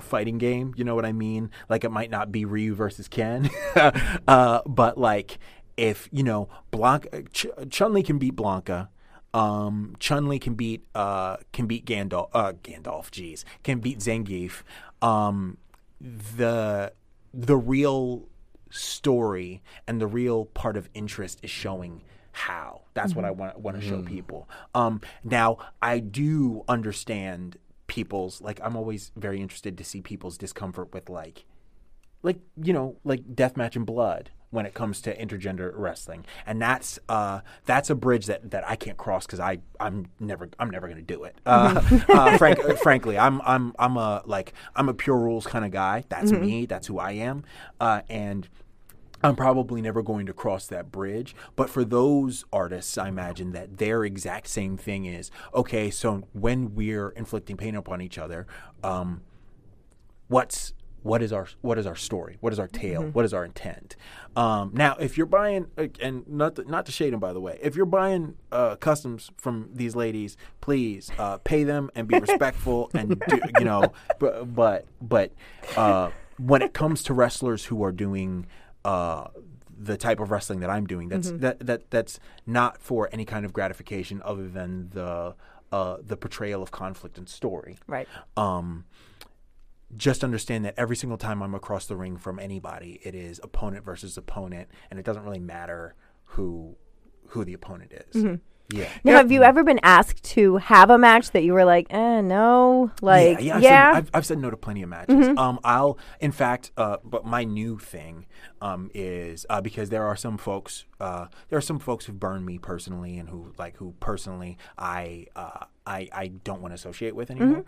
fighting game, you know what I mean? Like it might not be Ryu versus Ken, but like if you know Blanca, Chun-Li can beat Blanca. Chun-Li can beat Gandalf. Can beat Zangief. The real story and the real part of interest is showing how. That's what I want to show people. Now, I do understand people's, like, I'm always very interested to see people's discomfort with, like, you know, like deathmatch and blood when it comes to intergender wrestling. And that's a bridge that I can't cross because I'm never going to do it. Frankly, I'm a pure rules kind of guy. That's me. That's who I am. And I'm probably never going to cross that bridge. But for those artists, I imagine that their exact same thing is, okay, so when we're inflicting pain upon each other, what is our story? What is our tale? What is our intent? Now, if you're buying, and not to shade them, by the way, if you're buying customs from these ladies, please pay them and be respectful and do, you know. But when it comes to wrestlers who are doing the type of wrestling that I'm doing, that's not for any kind of gratification other than the portrayal of conflict and story. Right. Just understand that every single time I'm across the ring from anybody, it is opponent versus opponent, and it doesn't really matter who the opponent is. Yeah. Now, have you ever been asked to have a match that you were like, no, like, yeah? I've said no to plenty of matches. But my new thing is because there are some folks who burn me personally and who personally I don't want to associate with anymore.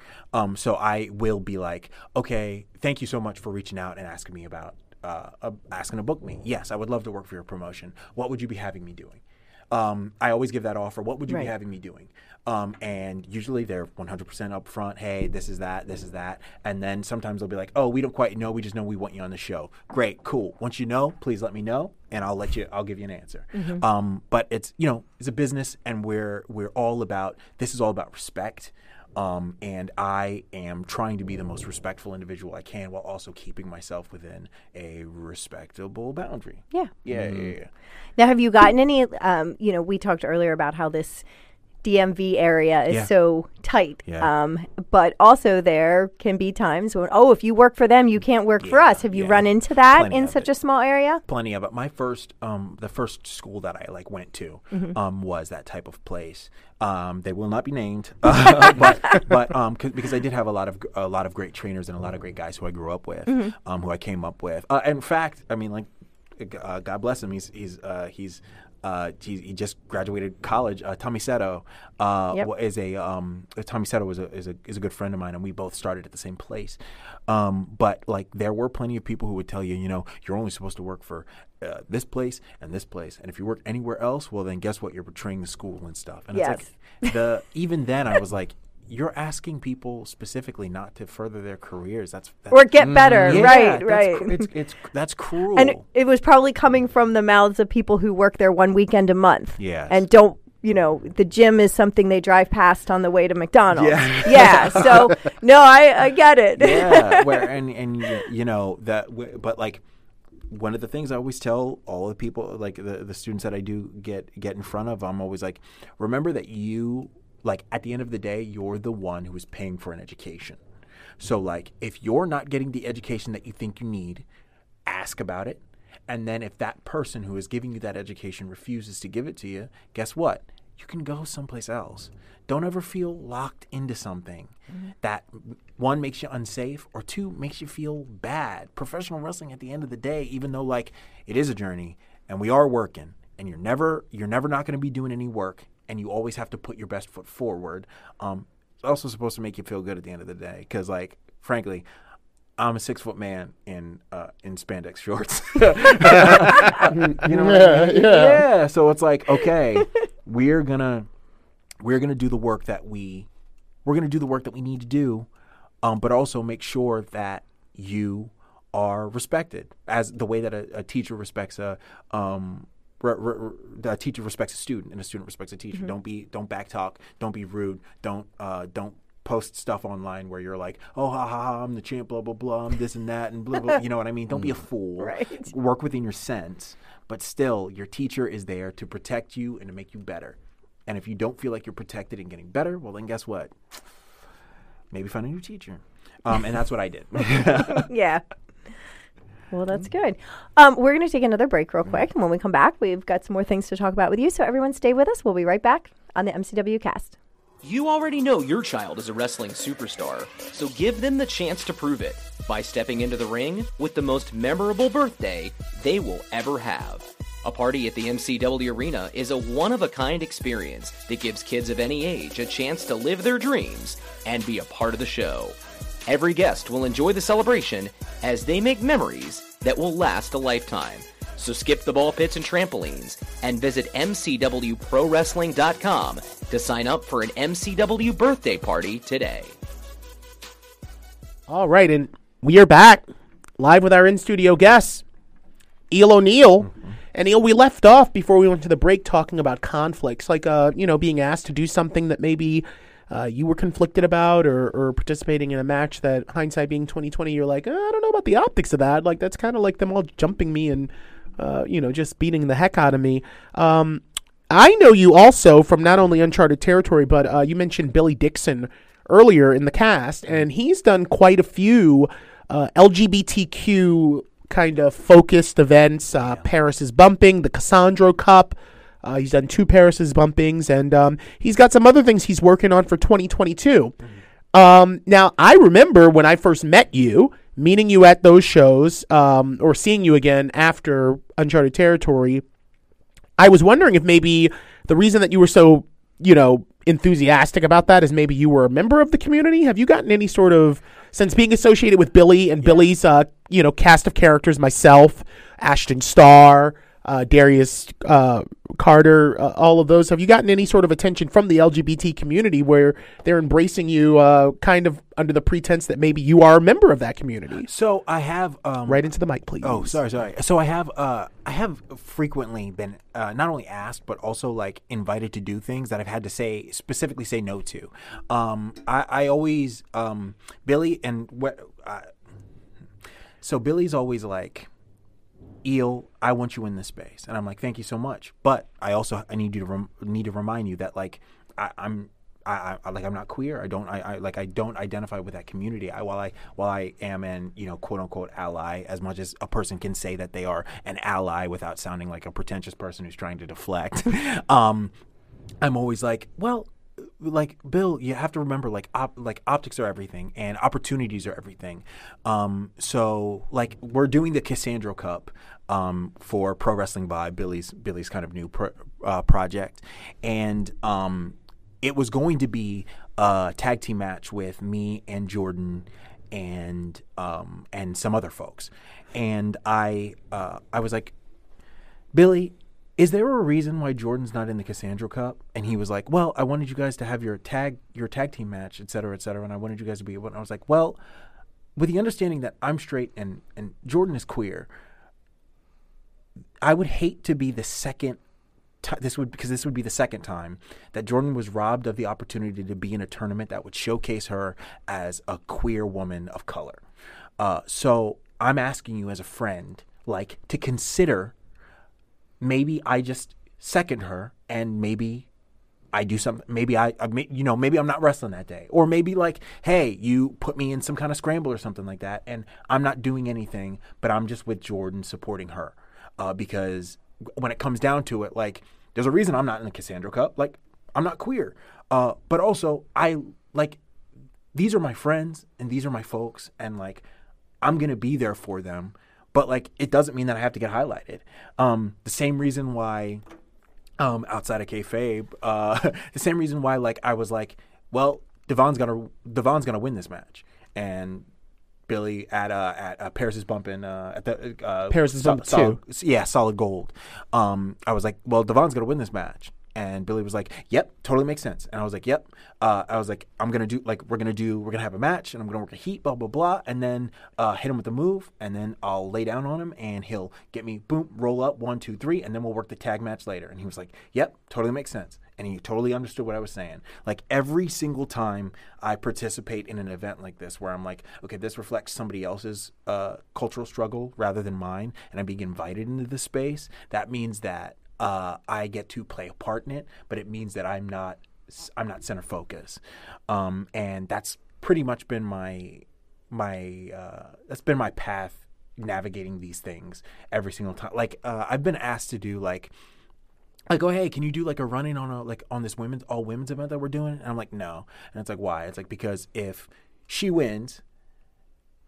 So I will be like, okay, thank you so much for reaching out and asking me about asking to book me. Yes, I would love to work for your promotion. What would you be having me doing? I always give that offer. What would you be having me doing? And usually they're 100% up front. Hey, this is that. And then sometimes they'll be like, oh, we don't quite know. We just know we want you on the show. Great, cool. Once you know, please let me know, and I'll give you an answer. But it's, you know, it's a business, and we're all about, this is all about respect. And I am trying to be the most respectful individual I can while also keeping myself within a respectable boundary. Yeah. Now, have you gotten any, you know, we talked earlier about how this DMV area is so tight. But also there can be times when, if you work for them, you can't work for us. Have you run into that in such a small area? Plenty of it. My first, the first school that I went to was that type of place. They will not be named, but because I did have a lot of great trainers and a lot of great guys who I grew up with, who I came up with. In fact, I mean, like, God bless him. He just graduated college. Tommy Seto is a good friend of mine, and we both started at the same place. But like, there were plenty of people who would tell you, you know, you're only supposed to work for this place, and if you work anywhere else, well, then guess what? You're betraying the school and stuff. And it's like even then, I was like, you're asking people specifically not to further their careers. That's or get better, right? That's cruel. And it was probably coming from the mouths of people who work there one weekend a month. Yeah, and don't, you know, the gym is something they drive past on the way to McDonald's. Yeah. So no, I get it. And you know that, but like, one of the things I always tell all the people, like the students that I do get in front of, I'm always like, remember that you, like, at the end of the day, you're the one who is paying for an education. So, like, if you're not getting the education that you think you need, ask about it. And then if that person who is giving you that education refuses to give it to you, guess what? You can go someplace else. Don't ever feel locked into something that, one, makes you unsafe, or two, makes you feel bad. Professional wrestling, at the end of the day, even though, like, it is a journey and we are working, and you're never not going to be doing any work, and you always have to put your best foot forward. It's also supposed to make you feel good at the end of the day, because, like, frankly, I'm a 6-foot man in spandex shorts. You know what I mean? Yeah. So it's like, okay, we're gonna do the work that we need to do, but also make sure that you are respected as the way that a teacher respects a teacher respects a student, and a student respects a teacher. Don't backtalk. Don't be rude. Don't post stuff online where you're like, oh, ha ha ha, I'm the champ, blah blah blah, I'm this and that and blah blah. You know what I mean? Don't be a fool. Right. Work within your sense, but still, your teacher is there to protect you and to make you better. And if you don't feel like you're protected and getting better, well, then guess what? Maybe find a new teacher. And that's what I did. Yeah. Well, that's good. We're going to take another break real quick. And when we come back, we've got some more things to talk about with you. So everyone stay with us. We'll be right back on the MCW Cast. You already know your child is a wrestling superstar, so give them the chance to prove it by stepping into the ring with the most memorable birthday they will ever have. A party at the MCW Arena is a one-of-a-kind experience that gives kids of any age a chance to live their dreams and be a part of the show. Every guest will enjoy the celebration as they make memories that will last a lifetime. So skip the ball pits and trampolines and visit mcwprowrestling.com to sign up for an MCW birthday party today. All right, and we are back live with our in-studio guests, Eel O'Neill. Mm-hmm. And Eel, we left off before we went to the break talking about conflicts, like being asked to do something that maybe you were conflicted about, or participating in a match that, hindsight being 20/20, you're like, I don't know about the optics of that. Like, that's kind of like them all jumping me and, just beating the heck out of me. I know you also from not only Uncharted Territory, but you mentioned Billy Dixon earlier in the cast, and he's done quite a few LGBTQ kind of focused events. Paris is Bumping, the Cassandro Cup. He's done 2 Paris is Bumpings, and he's got some other things he's working on for 2022. Mm-hmm. Now, I remember when I first met you, meeting you at those shows, or seeing you again after Uncharted Territory. I was wondering if maybe the reason that you were so, enthusiastic about that is maybe you were a member of the community. Have you gotten any sort of, since being associated with Billy and Billy's, cast of characters, myself, Ashton Starr, Darius Carter, all of those, have you gotten any sort of attention from the LGBT community where they're embracing you kind of under the pretense that maybe you are a member of that community? So I have... right into the mic, please. Oh, sorry. So I have frequently been not only asked but also like invited to do things that I've had to specifically say no to. I always... Billy and... So Billy's always like... Eel, I want you in this space, and I'm like, thank you so much. But I also need to remind you that like I'm not queer. I don't identify with that community. While I am an quote unquote ally, as much as a person can say that they are an ally without sounding like a pretentious person who's trying to deflect. I'm always like, well. Like, Bill, you have to remember, like, optics are everything and opportunities are everything. So, like, we're doing the Cassandro Cup for Pro Wrestling Vibe, Billy's kind of new project. And it was going to be a tag team match with me and Jordan and some other folks. And I was like, Billy, is there a reason why Jordan's not in the Cassandra Cup? And he was like, well, I wanted you guys to have your tag team match, et cetera, and I wanted you guys to be able. And I was like, well, with the understanding that I'm straight and Jordan is queer, I would hate to be the second this would be the second time that Jordan was robbed of the opportunity to be in a tournament that would showcase her as a queer woman of color. So I'm asking you as a friend, like, to consider maybe I just second her, and maybe I do something. Maybe maybe I'm not wrestling that day, or maybe like, hey, you put me in some kind of scramble or something like that, and I'm not doing anything, but I'm just with Jordan supporting her, because when it comes down to it, like, there's a reason I'm not in the Cassandra Cup. Like, I'm not queer, but also I like these are my friends and these are my folks, and like I'm gonna be there for them. But, like, it doesn't mean that I have to get highlighted. The same reason why, outside of kayfabe, the same reason why, like, I was like, well, Devon's gonna win this match. And Billy at Paris is Bumping at the Paris is Bumping too. Yeah, Solid Gold. I was like, well, Devon's gonna win this match. And Billy was like, yep, totally makes sense. And I was like, yep. I was like, I'm going to do, like, we're going to have a match, and I'm going to work a heat, blah, blah, blah. And then hit him with the move, and then I'll lay down on him, and he'll get me, boom, roll up, 1, 2, 3, and then we'll work the tag match later. And he was like, yep, totally makes sense. And he totally understood what I was saying. Like, every single time I participate in an event like this where I'm like, okay, this reflects somebody else's cultural struggle rather than mine, and I'm being invited into this space, that means that I get to play a part in it, but it means that I'm not center focus, and that's pretty much been my my that's been my path navigating these things every single time. Like I've been asked to do like, oh, hey, can you do like a run-in on a, like on this women's all women's event that we're doing? And I'm like, no. And it's like, why? It's like, because if she wins,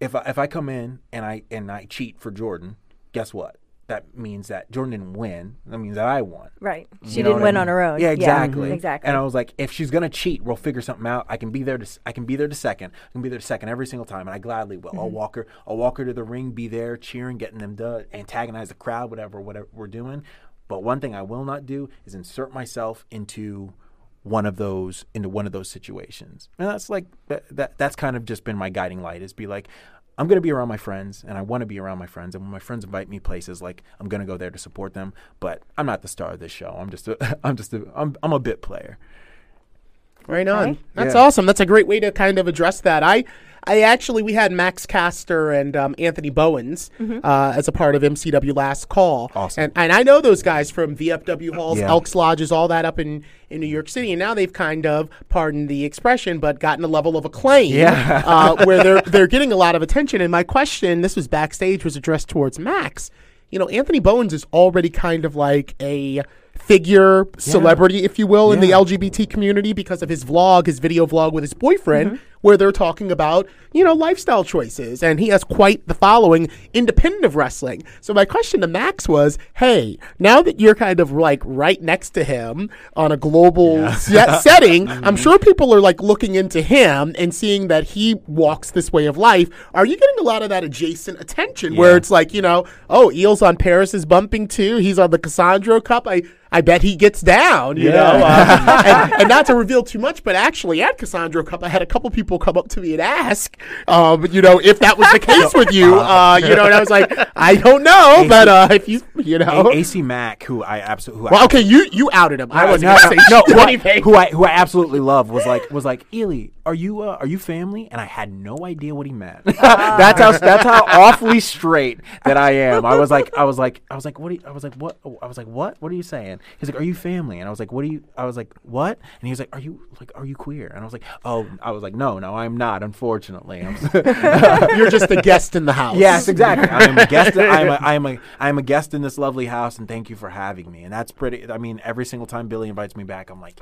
if I come in and I cheat for Jordan, guess what? That means that Jordan didn't win. That means that I won. Right. She didn't win on her own. Yeah, exactly. Yeah, exactly. And I was like, if she's gonna cheat, we'll figure something out. I can be there to second. I can be there to second every single time, and I gladly will. Mm-hmm. I'll walk her to the ring, be there, cheering, getting them to antagonize the crowd, whatever we're doing. But one thing I will not do is insert myself into one of those situations. And that's like that's kind of just been my guiding light, is be like, I'm going to be around my friends, and I want to be around my friends. And when my friends invite me places, like, I'm going to go there to support them. But I'm not the star of this show. I'm a bit player. Right on. Okay. That's awesome. That's a great way to kind of address that. I actually, we had Max Caster and Anthony Bowens as a part of MCW Last Call. Awesome. And I know those guys from VFW halls, Elks Lodges, all that up in New York City. And now they've kind of, pardon the expression, but gotten a level of acclaim where they're getting a lot of attention. And my question, this was backstage, was addressed towards Max. You know, Anthony Bowens is already kind of like a figure, celebrity, if you will, in the LGBT community because of his video vlog with his boyfriend, where they're talking about, you know, lifestyle choices. And he has quite the following independent of wrestling. So my question to Max was, hey, now that you're kind of like right next to him on a global setting, I'm sure people are like looking into him and seeing that he walks this way of life. Are you getting a lot of that adjacent attention where it's like, you know, oh, Eel's on Paris is Bumping too. He's on the Cassandro Cup. I bet he gets down, you know. And not to reveal too much, but actually at Cassandro Cup, I had a couple people come up to me and ask, you know, if that was the case with you. You know, and I was like, I don't know, but if you, you know. AC Mack, who I absolutely. Well, okay, you outed him. I wasn't going to say anything. Who I absolutely love was like, Ely, are you family? And I had no idea what he meant. That's how awfully straight that I am. I was like, what are you saying? He's like, are you family? And I was like, what are you? I was like, what? And he was like, are you queer? And I was like, oh, I was like, no, I'm not. Unfortunately, you're just a guest in the house. Yes, exactly. I'm a guest. I'm a guest in this lovely house, and thank you for having me. And that's pretty. I mean, every single time Billy invites me back, I'm like,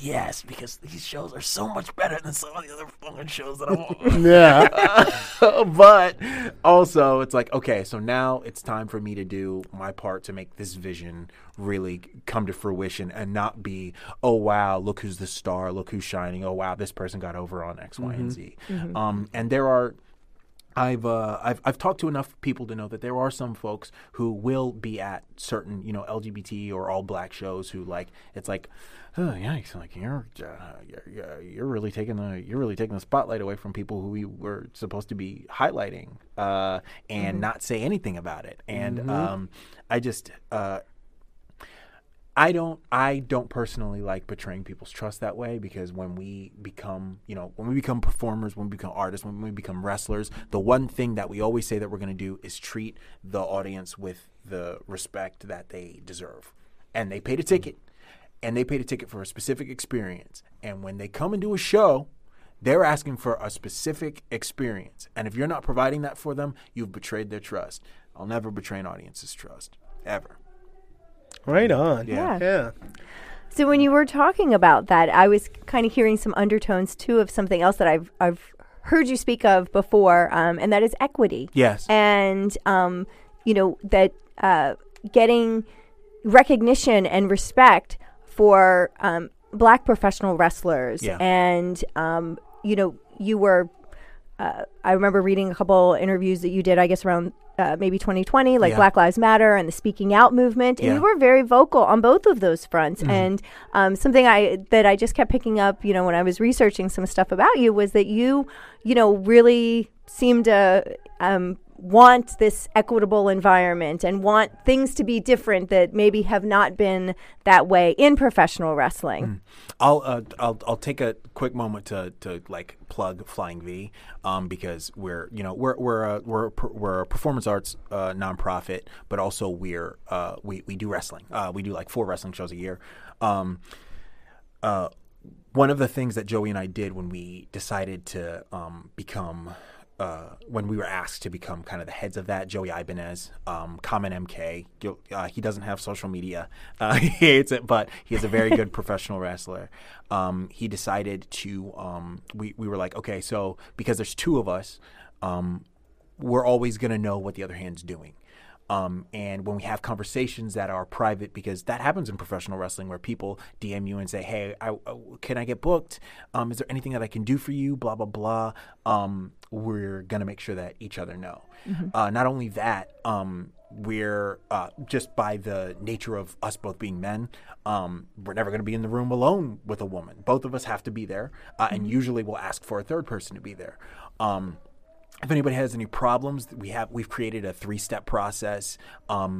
yes, because these shows are so much better than some of the other fucking shows that I want. But also it's like, okay, so now it's time for me to do my part to make this vision really come to fruition and not be, oh, wow, look who's the star, look who's shining, oh, wow, this person got over on X, Y, and Z. And there are... I've talked to enough people to know that there are some folks who will be at certain, you know, LGBT or all black shows who like, it's like, oh yeah, it's like you're really taking the spotlight away from people who we were supposed to be highlighting and not say anything about it. And I don't personally like betraying people's trust that way, because when we become, you know, when we become performers, when we become artists, when we become wrestlers, the one thing that we always say that we're going to do is treat the audience with the respect that they deserve. And they paid a ticket, and they paid a ticket for a specific experience. And when they come and do a show, they're asking for a specific experience. And if you're not providing that for them, you've betrayed their trust. I'll never betray an audience's trust, ever. Right on. Yeah. So when you were talking about that, I was kind of hearing some undertones too of something else that I've heard you speak of before, and that is equity. Yes. And you know that getting recognition and respect for black professional wrestlers, and you know, you were. I remember reading a couple interviews that you did, I guess around maybe 2020, like Black Lives Matter and the speaking out movement. And you were very vocal on both of those fronts. And something that I just kept picking up, you know, when I was researching some stuff about you, was that you know, really seemed to want this equitable environment and want things to be different that maybe have not been that way in professional wrestling. I'll take a quick moment to like plug Flying V, because we're a performance arts nonprofit, but also we're we do wrestling. We do like 4 wrestling shows a year. One of the things that Joey and I did when we decided to become when we were asked to become kind of the heads of that, Joey Ibanez, Common MK. He doesn't have social media. He hates it, but he is a very good professional wrestler. He decided to we were like, okay, so because there's two of us, we're always going to know what the other hand's doing. And when we have conversations that are private, because that happens in professional wrestling where people DM you and say, hey, can I get booked? Is there anything that I can do for you? Blah, blah, blah. We're going to make sure that each other know. Mm-hmm. Not only that, we're just by the nature of us both being men, we're never going to be in the room alone with a woman. Both of us have to be there. Mm-hmm. And usually we'll ask for a third person to be there. If anybody has any problems, we've created a 3-step process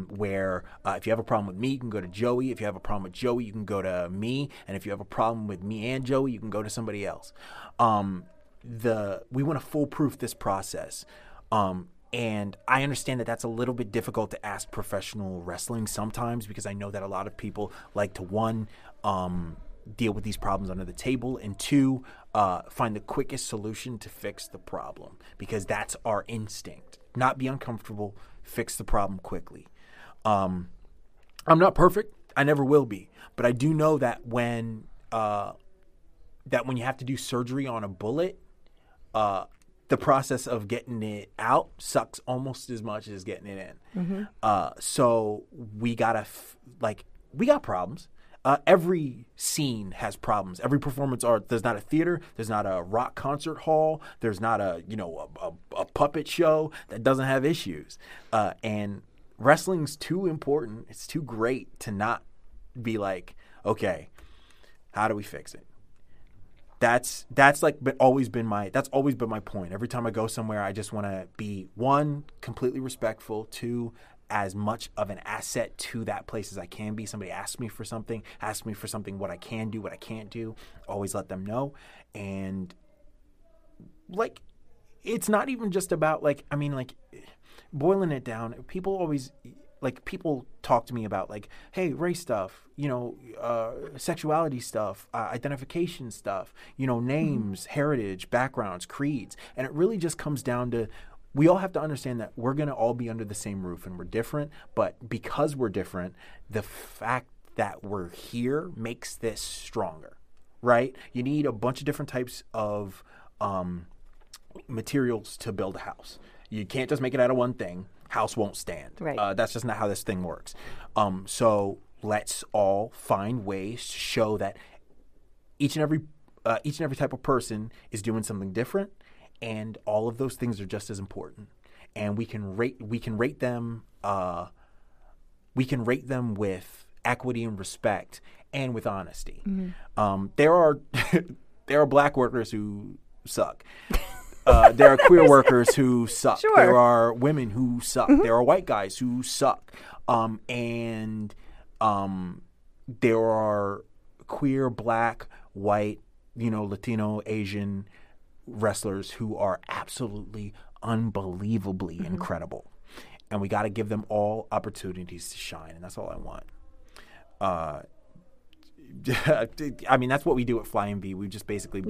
where if you have a problem with me, you can go to Joey. If you have a problem with Joey, you can go to me. And if you have a problem with me and Joey, you can go to somebody else. We want to foolproof this process. And I understand that that's a little bit difficult to ask professional wrestling sometimes because I know that a lot of people like to, one, deal with these problems under the table, and two, find the quickest solution to fix the problem, because that's our instinct. Not be uncomfortable, fix the problem quickly. I'm not perfect. I never will be. But I do know that when you have to do surgery on a bullet, the process of getting it out sucks almost as much as getting it in. Mm-hmm. So we gotta we got problems. Every scene has problems. Every performance art. There's not a theater. There's not a rock concert hall. There's not a puppet show that doesn't have issues. And wrestling's too important. It's too great to not be like, okay, how do we fix it? That's always been my point. Every time I go somewhere, I just want to be, one, completely respectful. Two, as much of an asset to that place as I can be. Somebody asks me for something, what I can do, what I can't do, always let them know. And it's not even just about boiling it down. People always people talk to me about hey, race stuff, sexuality stuff, identification stuff, names, heritage, backgrounds, creeds. And it really just comes down to, we all have to understand that we're going to all be under the same roof and we're different, but because we're different, the fact that we're here makes this stronger, right? You need a bunch of different types of materials to build a house. You can't just make it out of one thing. House won't stand. Right. That's just not how this thing works. So let's all find ways to show that each and every type of person is doing something different. And all of those things are just as important, and we can rate them with equity and respect, and with honesty. Mm-hmm. There are black workers who suck. There are queer workers who suck. Sure. There are women who suck. Mm-hmm. There are white guys who suck. There are queer, black, white, Latino, Asian wrestlers who are absolutely unbelievably incredible, and we got to give them all opportunities to shine, and that's all I want. I mean, that's what we do at Flying V. We just basically,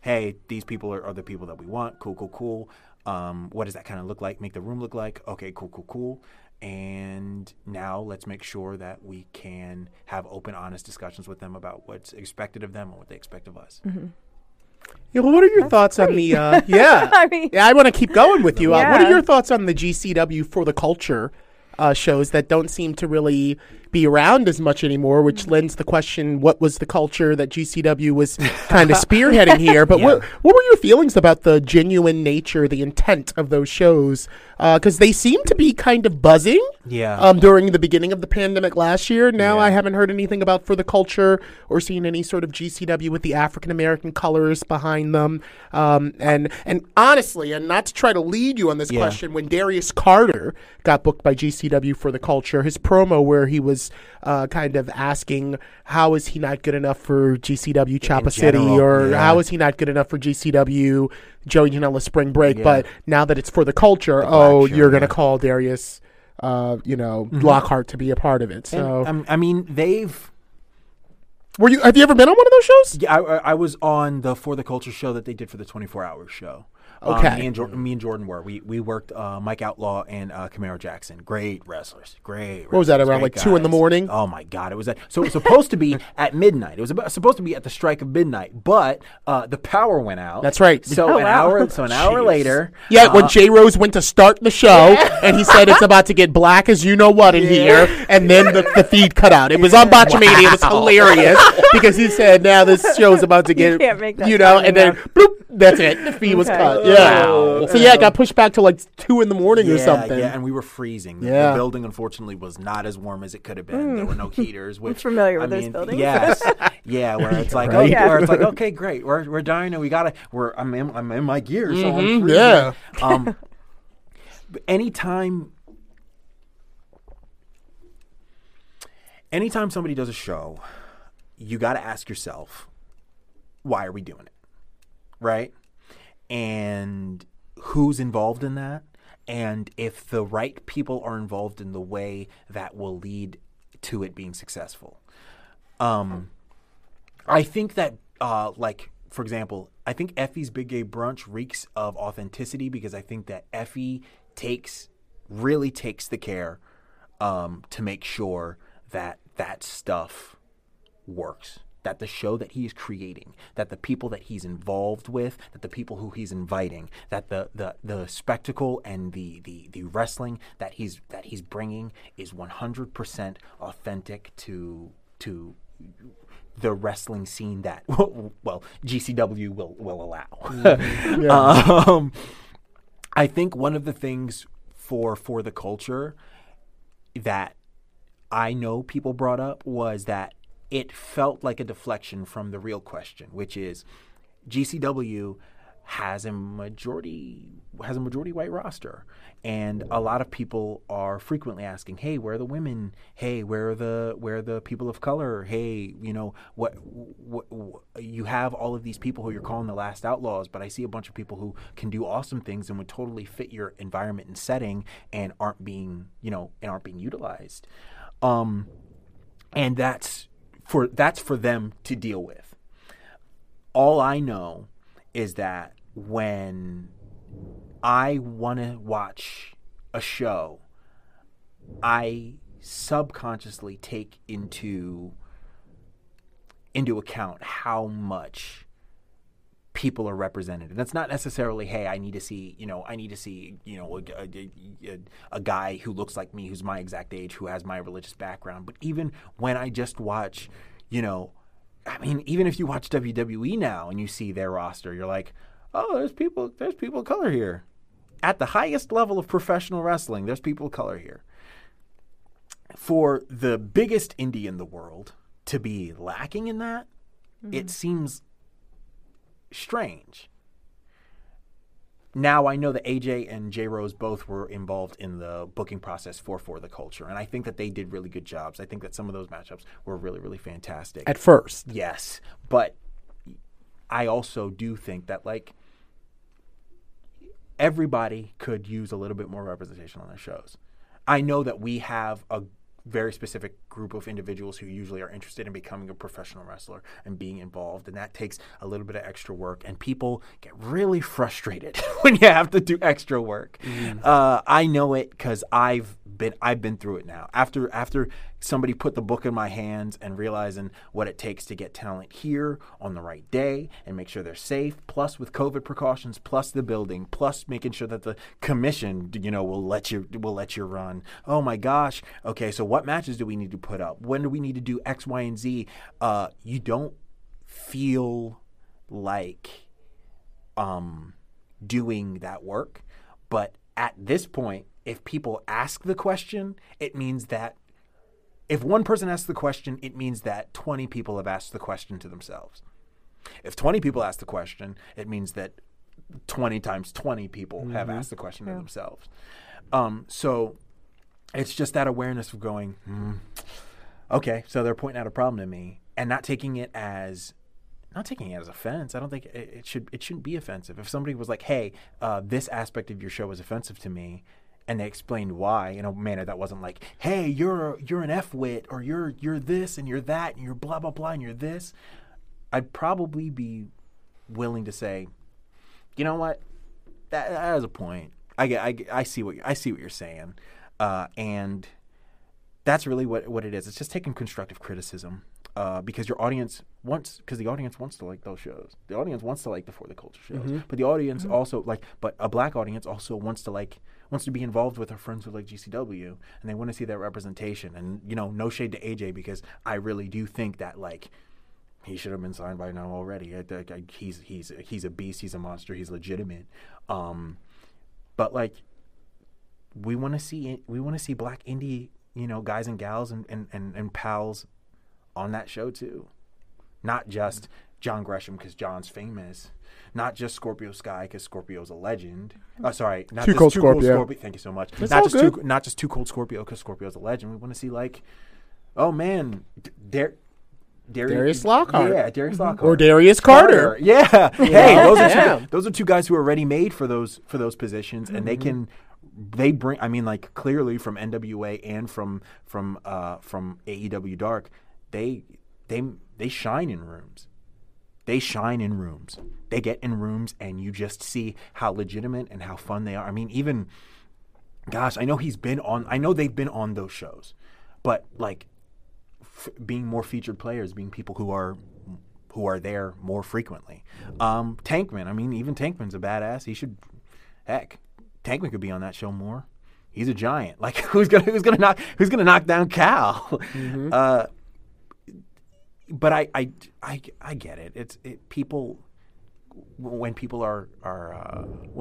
hey, these people are the people that we want. Cool. What does that kind of look like? Make the room look like? Okay, cool. And now let's make sure that we can have open, honest discussions with them about what's expected of them and what they expect of us. Mm-hmm. Yeah, well, what are your thoughts on the I want to keep going with you. What are your thoughts on the GCW For the Culture shows that don't seem to really be around as much anymore, which lends the question, what was the culture that GCW was kind of spearheading here? But what were your feelings about the genuine nature, the intent of those shows? Because they seem to be kind of buzzing during the beginning of the pandemic last year. Now I haven't heard anything about For the Culture or seen any sort of GCW with the African-American colors behind them. And honestly, and not to try to lead you on this question, when Darius Carter got booked by GCW For the Culture, his promo where he was kind of asking, how is he not good enough for GCW Chapa City, or how is he not good enough for GCW Joey Janela Spring Break? But now that it's For the Culture, you're going to call Darius, Lockhart to be a part of it. So and, I mean, they've. Have you ever been on one of those shows? Yeah, I was on the For the Culture show that they did for the 24-hour show. Okay. Me and Jordan were. We worked Mike Outlaw and Camaro Jackson. Great wrestlers. What was that, around like 2 in the morning? Oh, my God. It was that. So it was supposed to be at midnight. It was supposed to be at the strike of midnight, but the power went out. That's right. So an hour later. Yeah, when Jay Rose went to start the show, and he said it's about to get black as you know what in here, and then the feed cut out. It was on Botchamania. Wow. It was hilarious because he said, now this show's about to get, and then bloop, that's it. The feed was cut. Yeah. Wow. So, it got pushed back to like 2 in the morning or something. Yeah, and we were freezing. The building, unfortunately, was not as warm as it could have been. There were no heaters. Which, I'm familiar with those buildings. Yes. Where it's like, okay, great. We're dying and we got to – I'm in my gear, so I'm freezing. Yeah. Anytime somebody does a show, you got to ask yourself, why are we doing it? Right? And who's involved in that, and if the right people are involved in the way that will lead to it being successful. I think that, for example, I think Effie's Big Gay Brunch reeks of authenticity because I think that Effie really takes the care to make sure that stuff works. That the show that he is creating, that the people that he's involved with, that the people who he's inviting, that the spectacle and the wrestling that he's bringing is 100% authentic to the wrestling scene that GCW will allow. Mm-hmm. Yeah. I think one of the things for the culture that I know people brought up was that it felt like a deflection from the real question, which is GCW has a majority white roster, and a lot of people are frequently asking, hey, where are the women? Hey, where are the people of color? Hey, what you have all of these people who you're calling the Last Outlaws, but I see a bunch of people who can do awesome things and would totally fit your environment and setting and aren't being utilized. And that's for them to deal with. All I know is that when I want to watch a show, I subconsciously take into account how much people are represented. And that's not necessarily, hey, I need to see a guy who looks like me, who's my exact age, who has my religious background. But even when I just watch, even if you watch WWE now and you see their roster, you're like, oh, there's people of color here. At the highest level of professional wrestling, there's people of color here. For the biggest indie in the world to be lacking in that, it seems strange. Now I know that AJ and J Rose both were involved in the booking process for the Culture, and I think that they did really good jobs. I think that some of those matchups were really, really fantastic. At first. Yes. But I also do think that everybody could use a little bit more representation on their shows. I know that we have a very specific group of individuals who usually are interested in becoming a professional wrestler and being involved, and that takes a little bit of extra work, and people get really frustrated when you have to do extra work. Mm-hmm. I know it because I've been through it now. After somebody put the book in my hands and realizing what it takes to get talent here on the right day and make sure they're safe, plus with COVID precautions, plus the building, plus making sure that the commission, will let you run. Oh my gosh. Okay, so what matches do we need to put up? When do we need to do X, Y, and Z? You don't feel like doing that work, but at this point, if people ask the question, it means that if one person asks the question, it means that 20 people have asked the question to themselves. If 20 people ask the question, it means that 20 times 20 people have asked the question to themselves. So it's just that awareness of going, okay, so they're pointing out a problem to me, and not taking it as offense. I don't think it shouldn't be offensive. If somebody was like, hey, this aspect of your show is offensive to me, and they explained why in a manner that wasn't like, hey, you're an F-wit, or you're this and you're that and you're blah, blah, blah, and you're this, I'd probably be willing to say, you know what? That was a point. I see what you're saying, and that's really what it is. It's just taking constructive criticism because the audience wants to like those shows. The audience wants to like the For the Culture shows, mm-hmm. but the audience mm-hmm. also but a black audience also wants to be involved with her friends with like GCW, and they want to see that representation. And no shade to AJ, because I really do think that he should have been signed by now already. He's a beast. He's a monster. He's legitimate. But we want to see black indie guys and gals and pals on that show too, not just John Gresham because John's famous, not just Scorpio Sky because Scorpio's a legend. Not just Too Cold Scorpio. Thank you so much. Not just Too Cold Scorpio because Scorpio's a legend. We want to see Darius Lockhart. Yeah, Darius Lockhart. Or Darius Carter. Yeah. Hey, those are two guys who are already made for those positions, and mm-hmm. they bring clearly from NWA and from AEW Dark, they shine in rooms. They shine in rooms. They get in rooms and you just see how legitimate and how fun they are. I mean, I know they've been on those shows. But being more featured players, being people who are there more frequently. Tankman, even Tankman's a badass. Tankman could be on that show more. He's a giant. Who's gonna knock down Cal? Mm-hmm. But I get it. When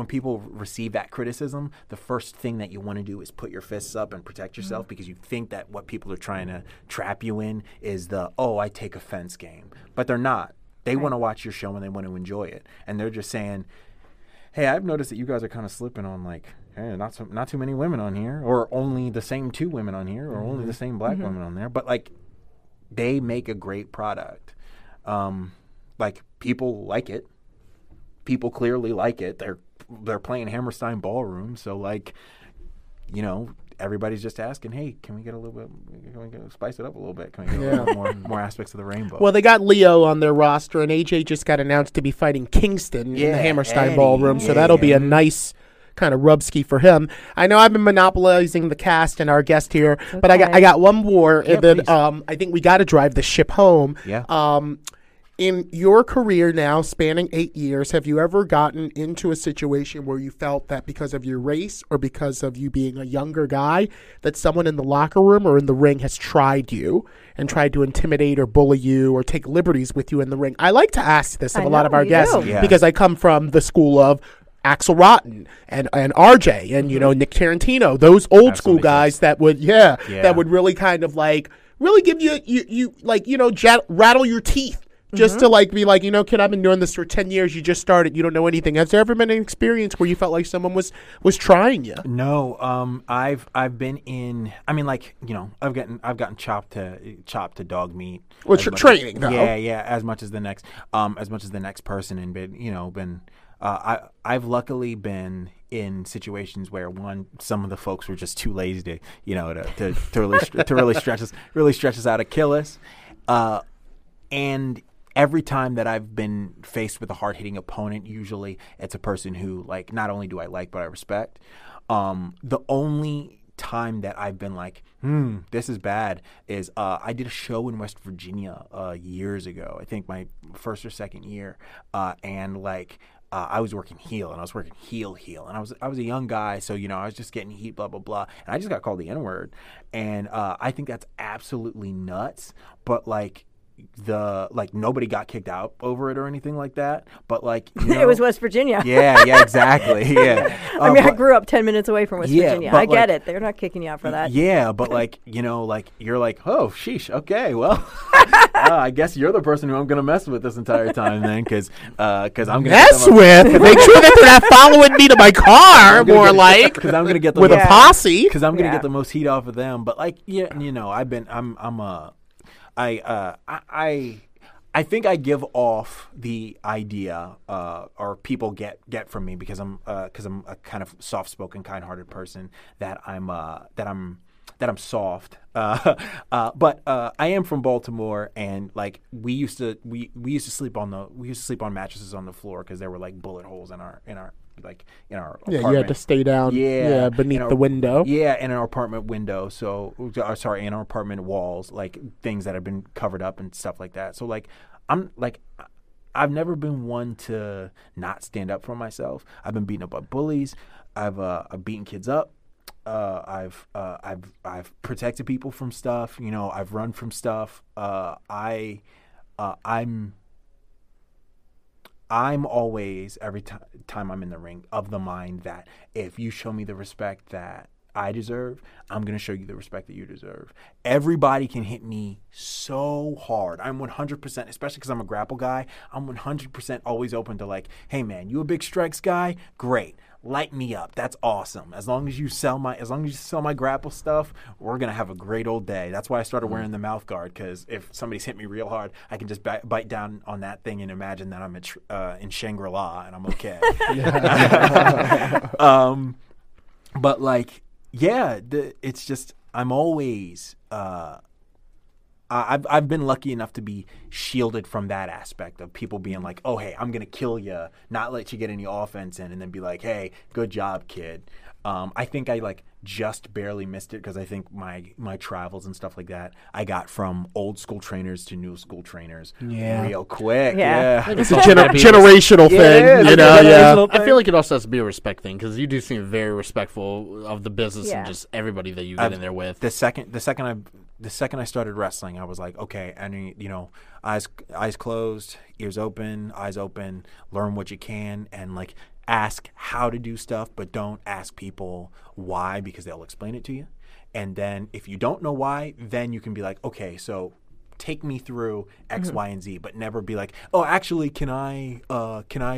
people receive that criticism, the first thing that you want to do is put your fists up and protect yourself mm-hmm. because you think that what people are trying to trap you in is the I take offense game, but they're not. They want to watch your show and they want to enjoy it, and they're just saying, "Hey, I've noticed that you guys are kind of slipping on not too many women on here, or only the same two women on here, or mm-hmm. only the same black mm-hmm. women on there." But they make a great product. People like it. People clearly like it. They're playing Hammerstein Ballroom, so everybody's just asking, "Hey, can we get a little bit? Can we spice it up a little bit? Can we get a little more aspects of the rainbow?" Well, they got Leo on their roster, and AJ just got announced to be fighting Kingston in the Hammerstein Ballroom, so that'll be a nice kind of rubski for him. I know I've been monopolizing the cast and our guest here, okay. But I got one more, and then I think we got to drive the ship home. Yeah. In your career now, spanning 8 years, have you ever gotten into a situation where you felt that because of your race or because of you being a younger guy, that someone in the locker room or in the ring has tried you and tried to intimidate or bully you or take liberties with you in the ring? I like to ask this of a lot of our guests because I come from the school of Axel Rotten and RJ and, Nick Tarantino, those old school guys that would really kind of really give you rattle your teeth. Just mm-hmm. to be kid, I've been doing this for 10 years. You just started. You don't know anything. Has there ever been an experience where you felt like someone was trying you? No, I've been in. I've gotten chopped to dog meat. Well, training though. Yeah, as much as the next person, and been. I've luckily been in situations where some of the folks were just too lazy to really stretch us out to kill us, and. Every time that I've been faced with a hard-hitting opponent, usually it's a person who, not only do I like, but I respect. The only time that I've been this is bad is I did a show in West Virginia years ago. I think my first or second year, I was working heel, and I was working heel, and I was a young guy, so I was just getting heat, blah blah blah, and I just got called the N-word, and I think that's absolutely nuts, but nobody got kicked out over it or anything like that, but it was West Virginia. Yeah, exactly. Yeah, I grew up 10 minutes away from West Virginia. I get it; they're not kicking you out for that. Yeah, but you're oh, sheesh. Okay, well, I guess you're the person who I'm gonna mess with this entire time then, because I'm gonna mess with. Make sure that they're not following me to my car. Because I'm gonna get the a posse. Because I'm gonna get the most heat off of them. But I think I give off the idea, or people get from me because I'm a kind of soft-spoken, kind-hearted person, that I'm soft. But I am from Baltimore, and we used to sleep on mattresses on the floor because there were bullet holes in our like in our apartment. Yeah, you had to stay down beneath the window. Yeah, in our apartment window. So, sorry, in our apartment walls, like things that have been covered up and stuff like that. So, like, I'm like, I've never been one to not stand up for myself. I've been beaten up by bullies. I've beaten kids up. I've protected people from stuff. You know, I've run from stuff. I'm always, every time I'm in the ring, of the mind that if you show me the respect that I deserve, I'm going to show you the respect that you deserve. Everybody can hit me so hard. I'm 100%, especially because I'm a grapple guy, I'm 100% always open to like, hey man, you a big strikes guy? Great. Light me up. That's awesome. As long as you sell my grapple stuff, we're going to have a great old day. That's why I started wearing the mouth guard, because if somebody's hit me real hard, I can just bite down on that thing and imagine that I'm in Shangri-La and I'm okay. But like, yeah, it's just, I'm always, I've been lucky enough to be shielded from that aspect of people being like, oh, hey, I'm going to kill you, not let you get any offense in, and then be like, hey, good job, kid. I think I like just barely missed it because I think my travels and stuff like that, I got from old school trainers to new school trainers real quick. Yeah. It's a generational thing, you know? Yeah. I feel like it also has to be a respect thing, because you do seem very respectful of the business and just everybody that you get in there with. The second I started wrestling, I was like, okay, and you know, eyes closed, ears open, eyes open, learn what you can, and like ask how to do stuff, but don't ask people why, because they'll explain it to you. And then if you don't know why, then you can be like, okay, so take me through X, Y, and Z, but never be like, oh, actually, can I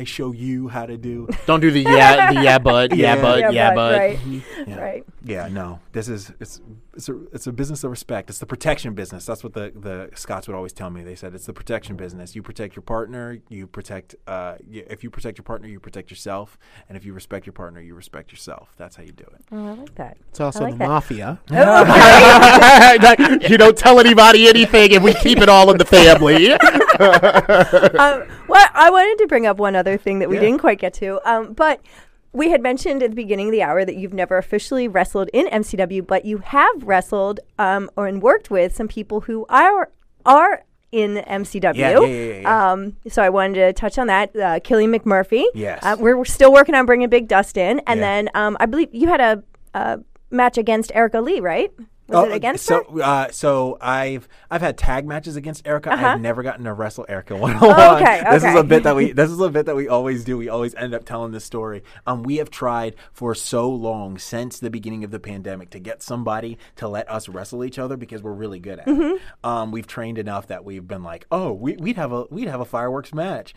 show you how to do? Don't do the yeah, but. Right. Mm-hmm. Yeah. Right. Yeah, no. This is it's a business of respect. It's the protection business. That's what the Scots would always tell me. They said it's the protection business. You protect your partner. You protect. If you protect your partner, you protect yourself. And if you respect your partner, you respect yourself. That's how you do it. Oh, I like that. It's also like the mafia. Oh, okay. You don't tell anybody anything if we keep it all in the family. Well, I wanted to bring up one other thing that we didn't quite get to, but we had mentioned at the beginning of the hour that you've never officially wrestled in MCW, but you have wrestled and worked with some people who are in MCW. Yeah. So I wanted to touch on that. Killy McMurphy. Yes. We're still working on bringing Big Dust in, and then I believe you had a match against Erica Lee, right? Was it against her? So I've had tag matches against Erica. Uh-huh. I've never gotten to wrestle Erica one-on-one. Okay. This is a bit that we always do. We always end up telling this story. We have tried for so long, since the beginning of the pandemic, to get somebody to let us wrestle each other, because we're really good at it. We've trained enough that we've been like, oh, we'd have a fireworks match.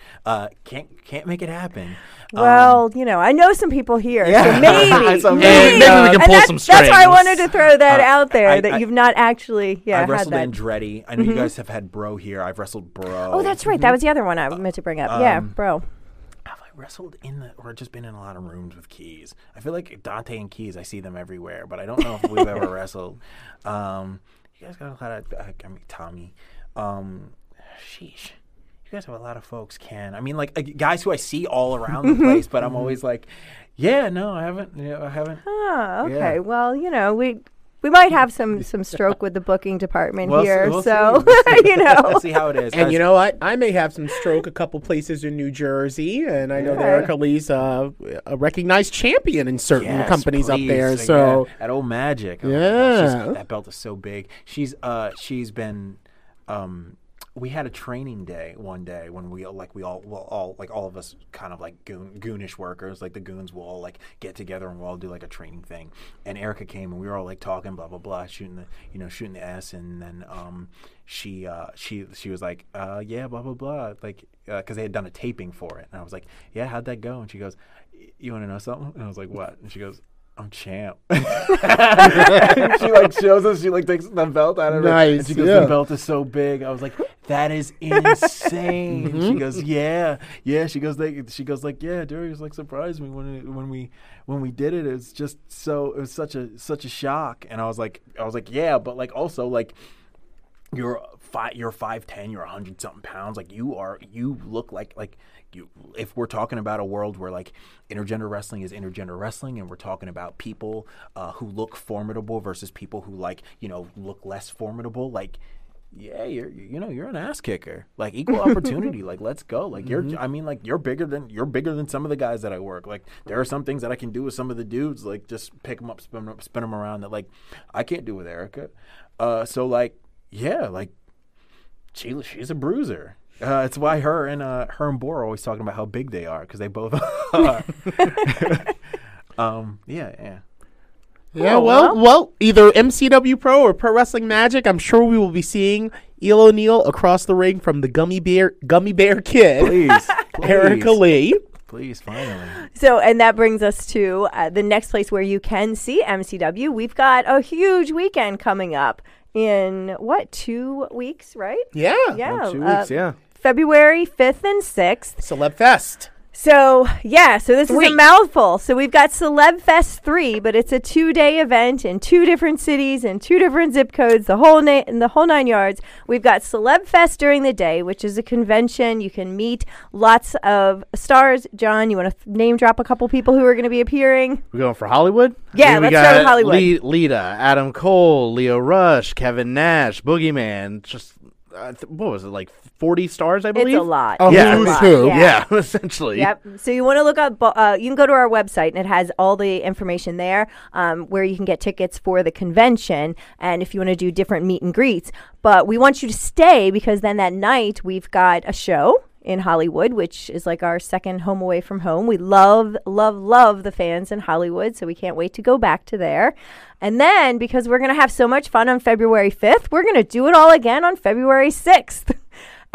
Can't make it happen. Well, I know some people here, so maybe. Maybe we can pull some strings. That's why I wanted to throw that out there. That you've not actually had that. I wrestled Andretti. I know you guys have had Bro here. I've wrestled Bro. Oh, that's right. That was the other one I meant to bring up. Bro. Have I wrestled or just been in a lot of rooms with Keys? I feel like Dante and Keys, I see them everywhere, but I don't know if we've ever wrestled. You guys got a lot of, Tommy. Sheesh. You guys have a lot of folks, Ken. I mean, like, guys who I see all around the place, but I'm always like, I haven't. Oh, okay. Yeah. Well, we might have some stroke with the booking department here, so Let's see how it is. And you know what? I may have some stroke a couple places in New Jersey, and I know that Erica Lee's a recognized champion in certain companies up there. So at Old Magic, that belt is so big. She's been. We had a training day one day when all of us kind of like goonish workers, like the goons will all like get together and we'll all do like a training thing. And Erica came and we were all like talking, blah, blah, blah, shooting the S. And then she was like, blah, blah, blah. Like, cause they had done a taping for it. And I was like, yeah, how'd that go? And she goes, you want to know something? And I was like, what? And she goes, I'm champ. And she like shows us. She like takes the belt out of her. Nice. And she goes, the belt is so big. I was like, that is insane. Mm-hmm. She goes, yeah. She goes like, yeah. Darius like surprised me when we did it. It's just so it was such a shock. And I was like, yeah, but like also like you're you're 5'10", you're 100-something pounds. Like, you look like you. If we're talking about a world where, like, intergender wrestling is intergender wrestling, and we're talking about people who look formidable versus people who, like, you know, look less formidable, like, yeah, you're an ass kicker. Like, equal opportunity. Like, let's go. Like, you're bigger than some of the guys that I work. Like, there are some things that I can do with some of the dudes. Like, just pick them up, spin them around. That, like, I can't do with Erica. So, like, yeah, like, she's a bruiser. It's why her and Bora are always talking about how big they are, because they both are. Yeah. Yeah, well, either MCW Pro or Pro Wrestling Magic, I'm sure we will be seeing Eel O'Neill across the ring from the Gummy Bear Kid. Please. Erica Lee. Please, finally. So, and that brings us to the next place where you can see MCW. We've got a huge weekend coming up in, 2 weeks, right? Yeah. Well, 2 weeks, yeah. February 5th and 6th. Celeb Fest. So, yeah, so this is a mouthful. So we've got Celeb Fest 3, but it's a 2-day event in 2 different cities and 2 different zip codes, the whole 9 yards. We've got Celeb Fest during the day, which is a convention. You can meet lots of stars. John, you want to name drop a couple people who are going to be appearing? We're going for Hollywood? Yeah, let's start with Hollywood. Lita, Adam Cole, Leo Rush, Kevin Nash, Boogeyman, just... what was it, like 40 stars, I believe? It's a lot. Who's who. Yeah, essentially. Yep. So you want to look up, you can go to our website, and it has all the information there where you can get tickets for the convention, and if you want to do different meet and greets. But we want you to stay, because then that night we've got a show in Hollywood, which is like our second home away from home. We love the fans in Hollywood, so we can't wait to go back to there. And then, because we're going to have so much fun on February 5th, we're going to do it all again on February 6th.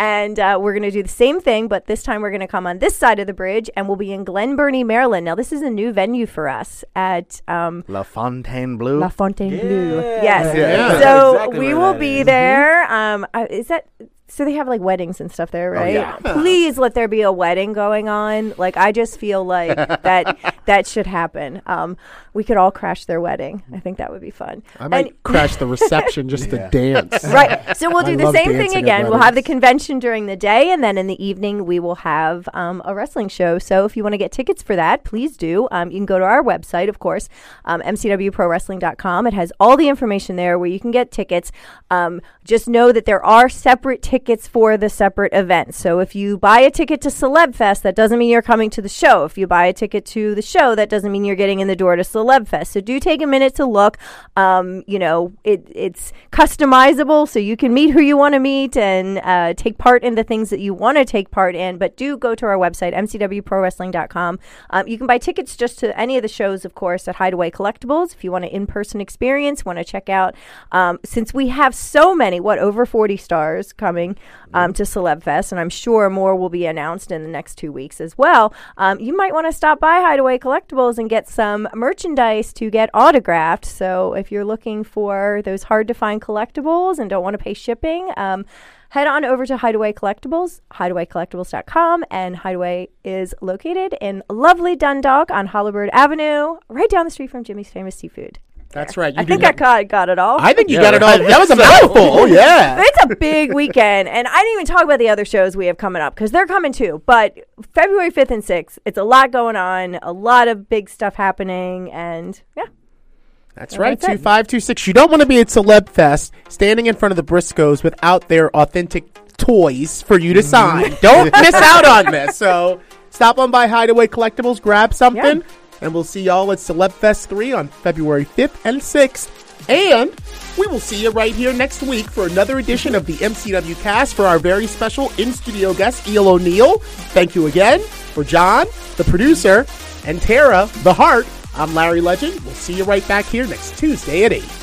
And we're going to do the same thing, but this time we're going to come on this side of the bridge, and we'll be in Glen Burnie, Maryland. Now, this is a new venue for us at... LaFontainebleau. LaFontainebleau. Yeah. Yes. Yeah. So exactly we will be there. Mm-hmm. Is that... So they have, like, weddings and stuff there, right? Oh, yeah. Please let there be a wedding going on. Like, I just feel like that should happen. We could all crash their wedding. I think that would be fun. I might crash the reception just to dance. Right. So we'll do the same thing again. We'll have the convention during the day, and then in the evening we will have a wrestling show. So if you want to get tickets for that, please do. You can go to our website, of course, mcwprowrestling.com. It has all the information there where you can get tickets. Just know that there are separate tickets for the separate events. So if you buy a ticket to Celeb Fest, that doesn't mean you're coming to the show. If you buy a ticket to the show, that doesn't mean you're getting in the door to Celeb Fest. So do take a minute to look. You know, it's customizable, so you can meet who you want to meet and take part in the things that you want to take part in. But do go to our website, mcwprowrestling.com. You can buy tickets just to any of the shows, of course, at Hideaway Collectibles. If you want an in-person experience, want to check out, since we have so many, over 40 stars coming to Celeb Fest, and I'm sure more will be announced in the next 2 weeks as well. You might want to stop by Hideaway Collectibles and get some merchandise to get autographed. So if you're looking for those hard-to-find collectibles and don't want to pay shipping, head on over to Hideaway Collectibles, hideawaycollectibles.com, and Hideaway is located in lovely Dundalk on Hollowbird Avenue, right down the street from Jimmy's Famous Seafood. That's right. I think I got it all. I think you got it all. That was a mouthful. Oh, yeah. It's a big weekend. And I didn't even talk about the other shows we have coming up, because they're coming too. But February 5th and 6th, it's a lot going on, a lot of big stuff happening. And, yeah. That's right, 2526. You don't want to be at Celeb Fest standing in front of the Briscoes without their authentic toys for you to sign. Don't miss out on this. So stop on by Hideaway Collectibles, grab something. Yeah. And we'll see y'all at Celeb Fest 3 on February 5th and 6th. And we will see you right here next week for another edition of the MCW Cast for our very special in-studio guest, Eel O'Neill. Thank you again. For John, the producer, and Tara, the heart, I'm Larry Legend. We'll see you right back here next Tuesday at 8.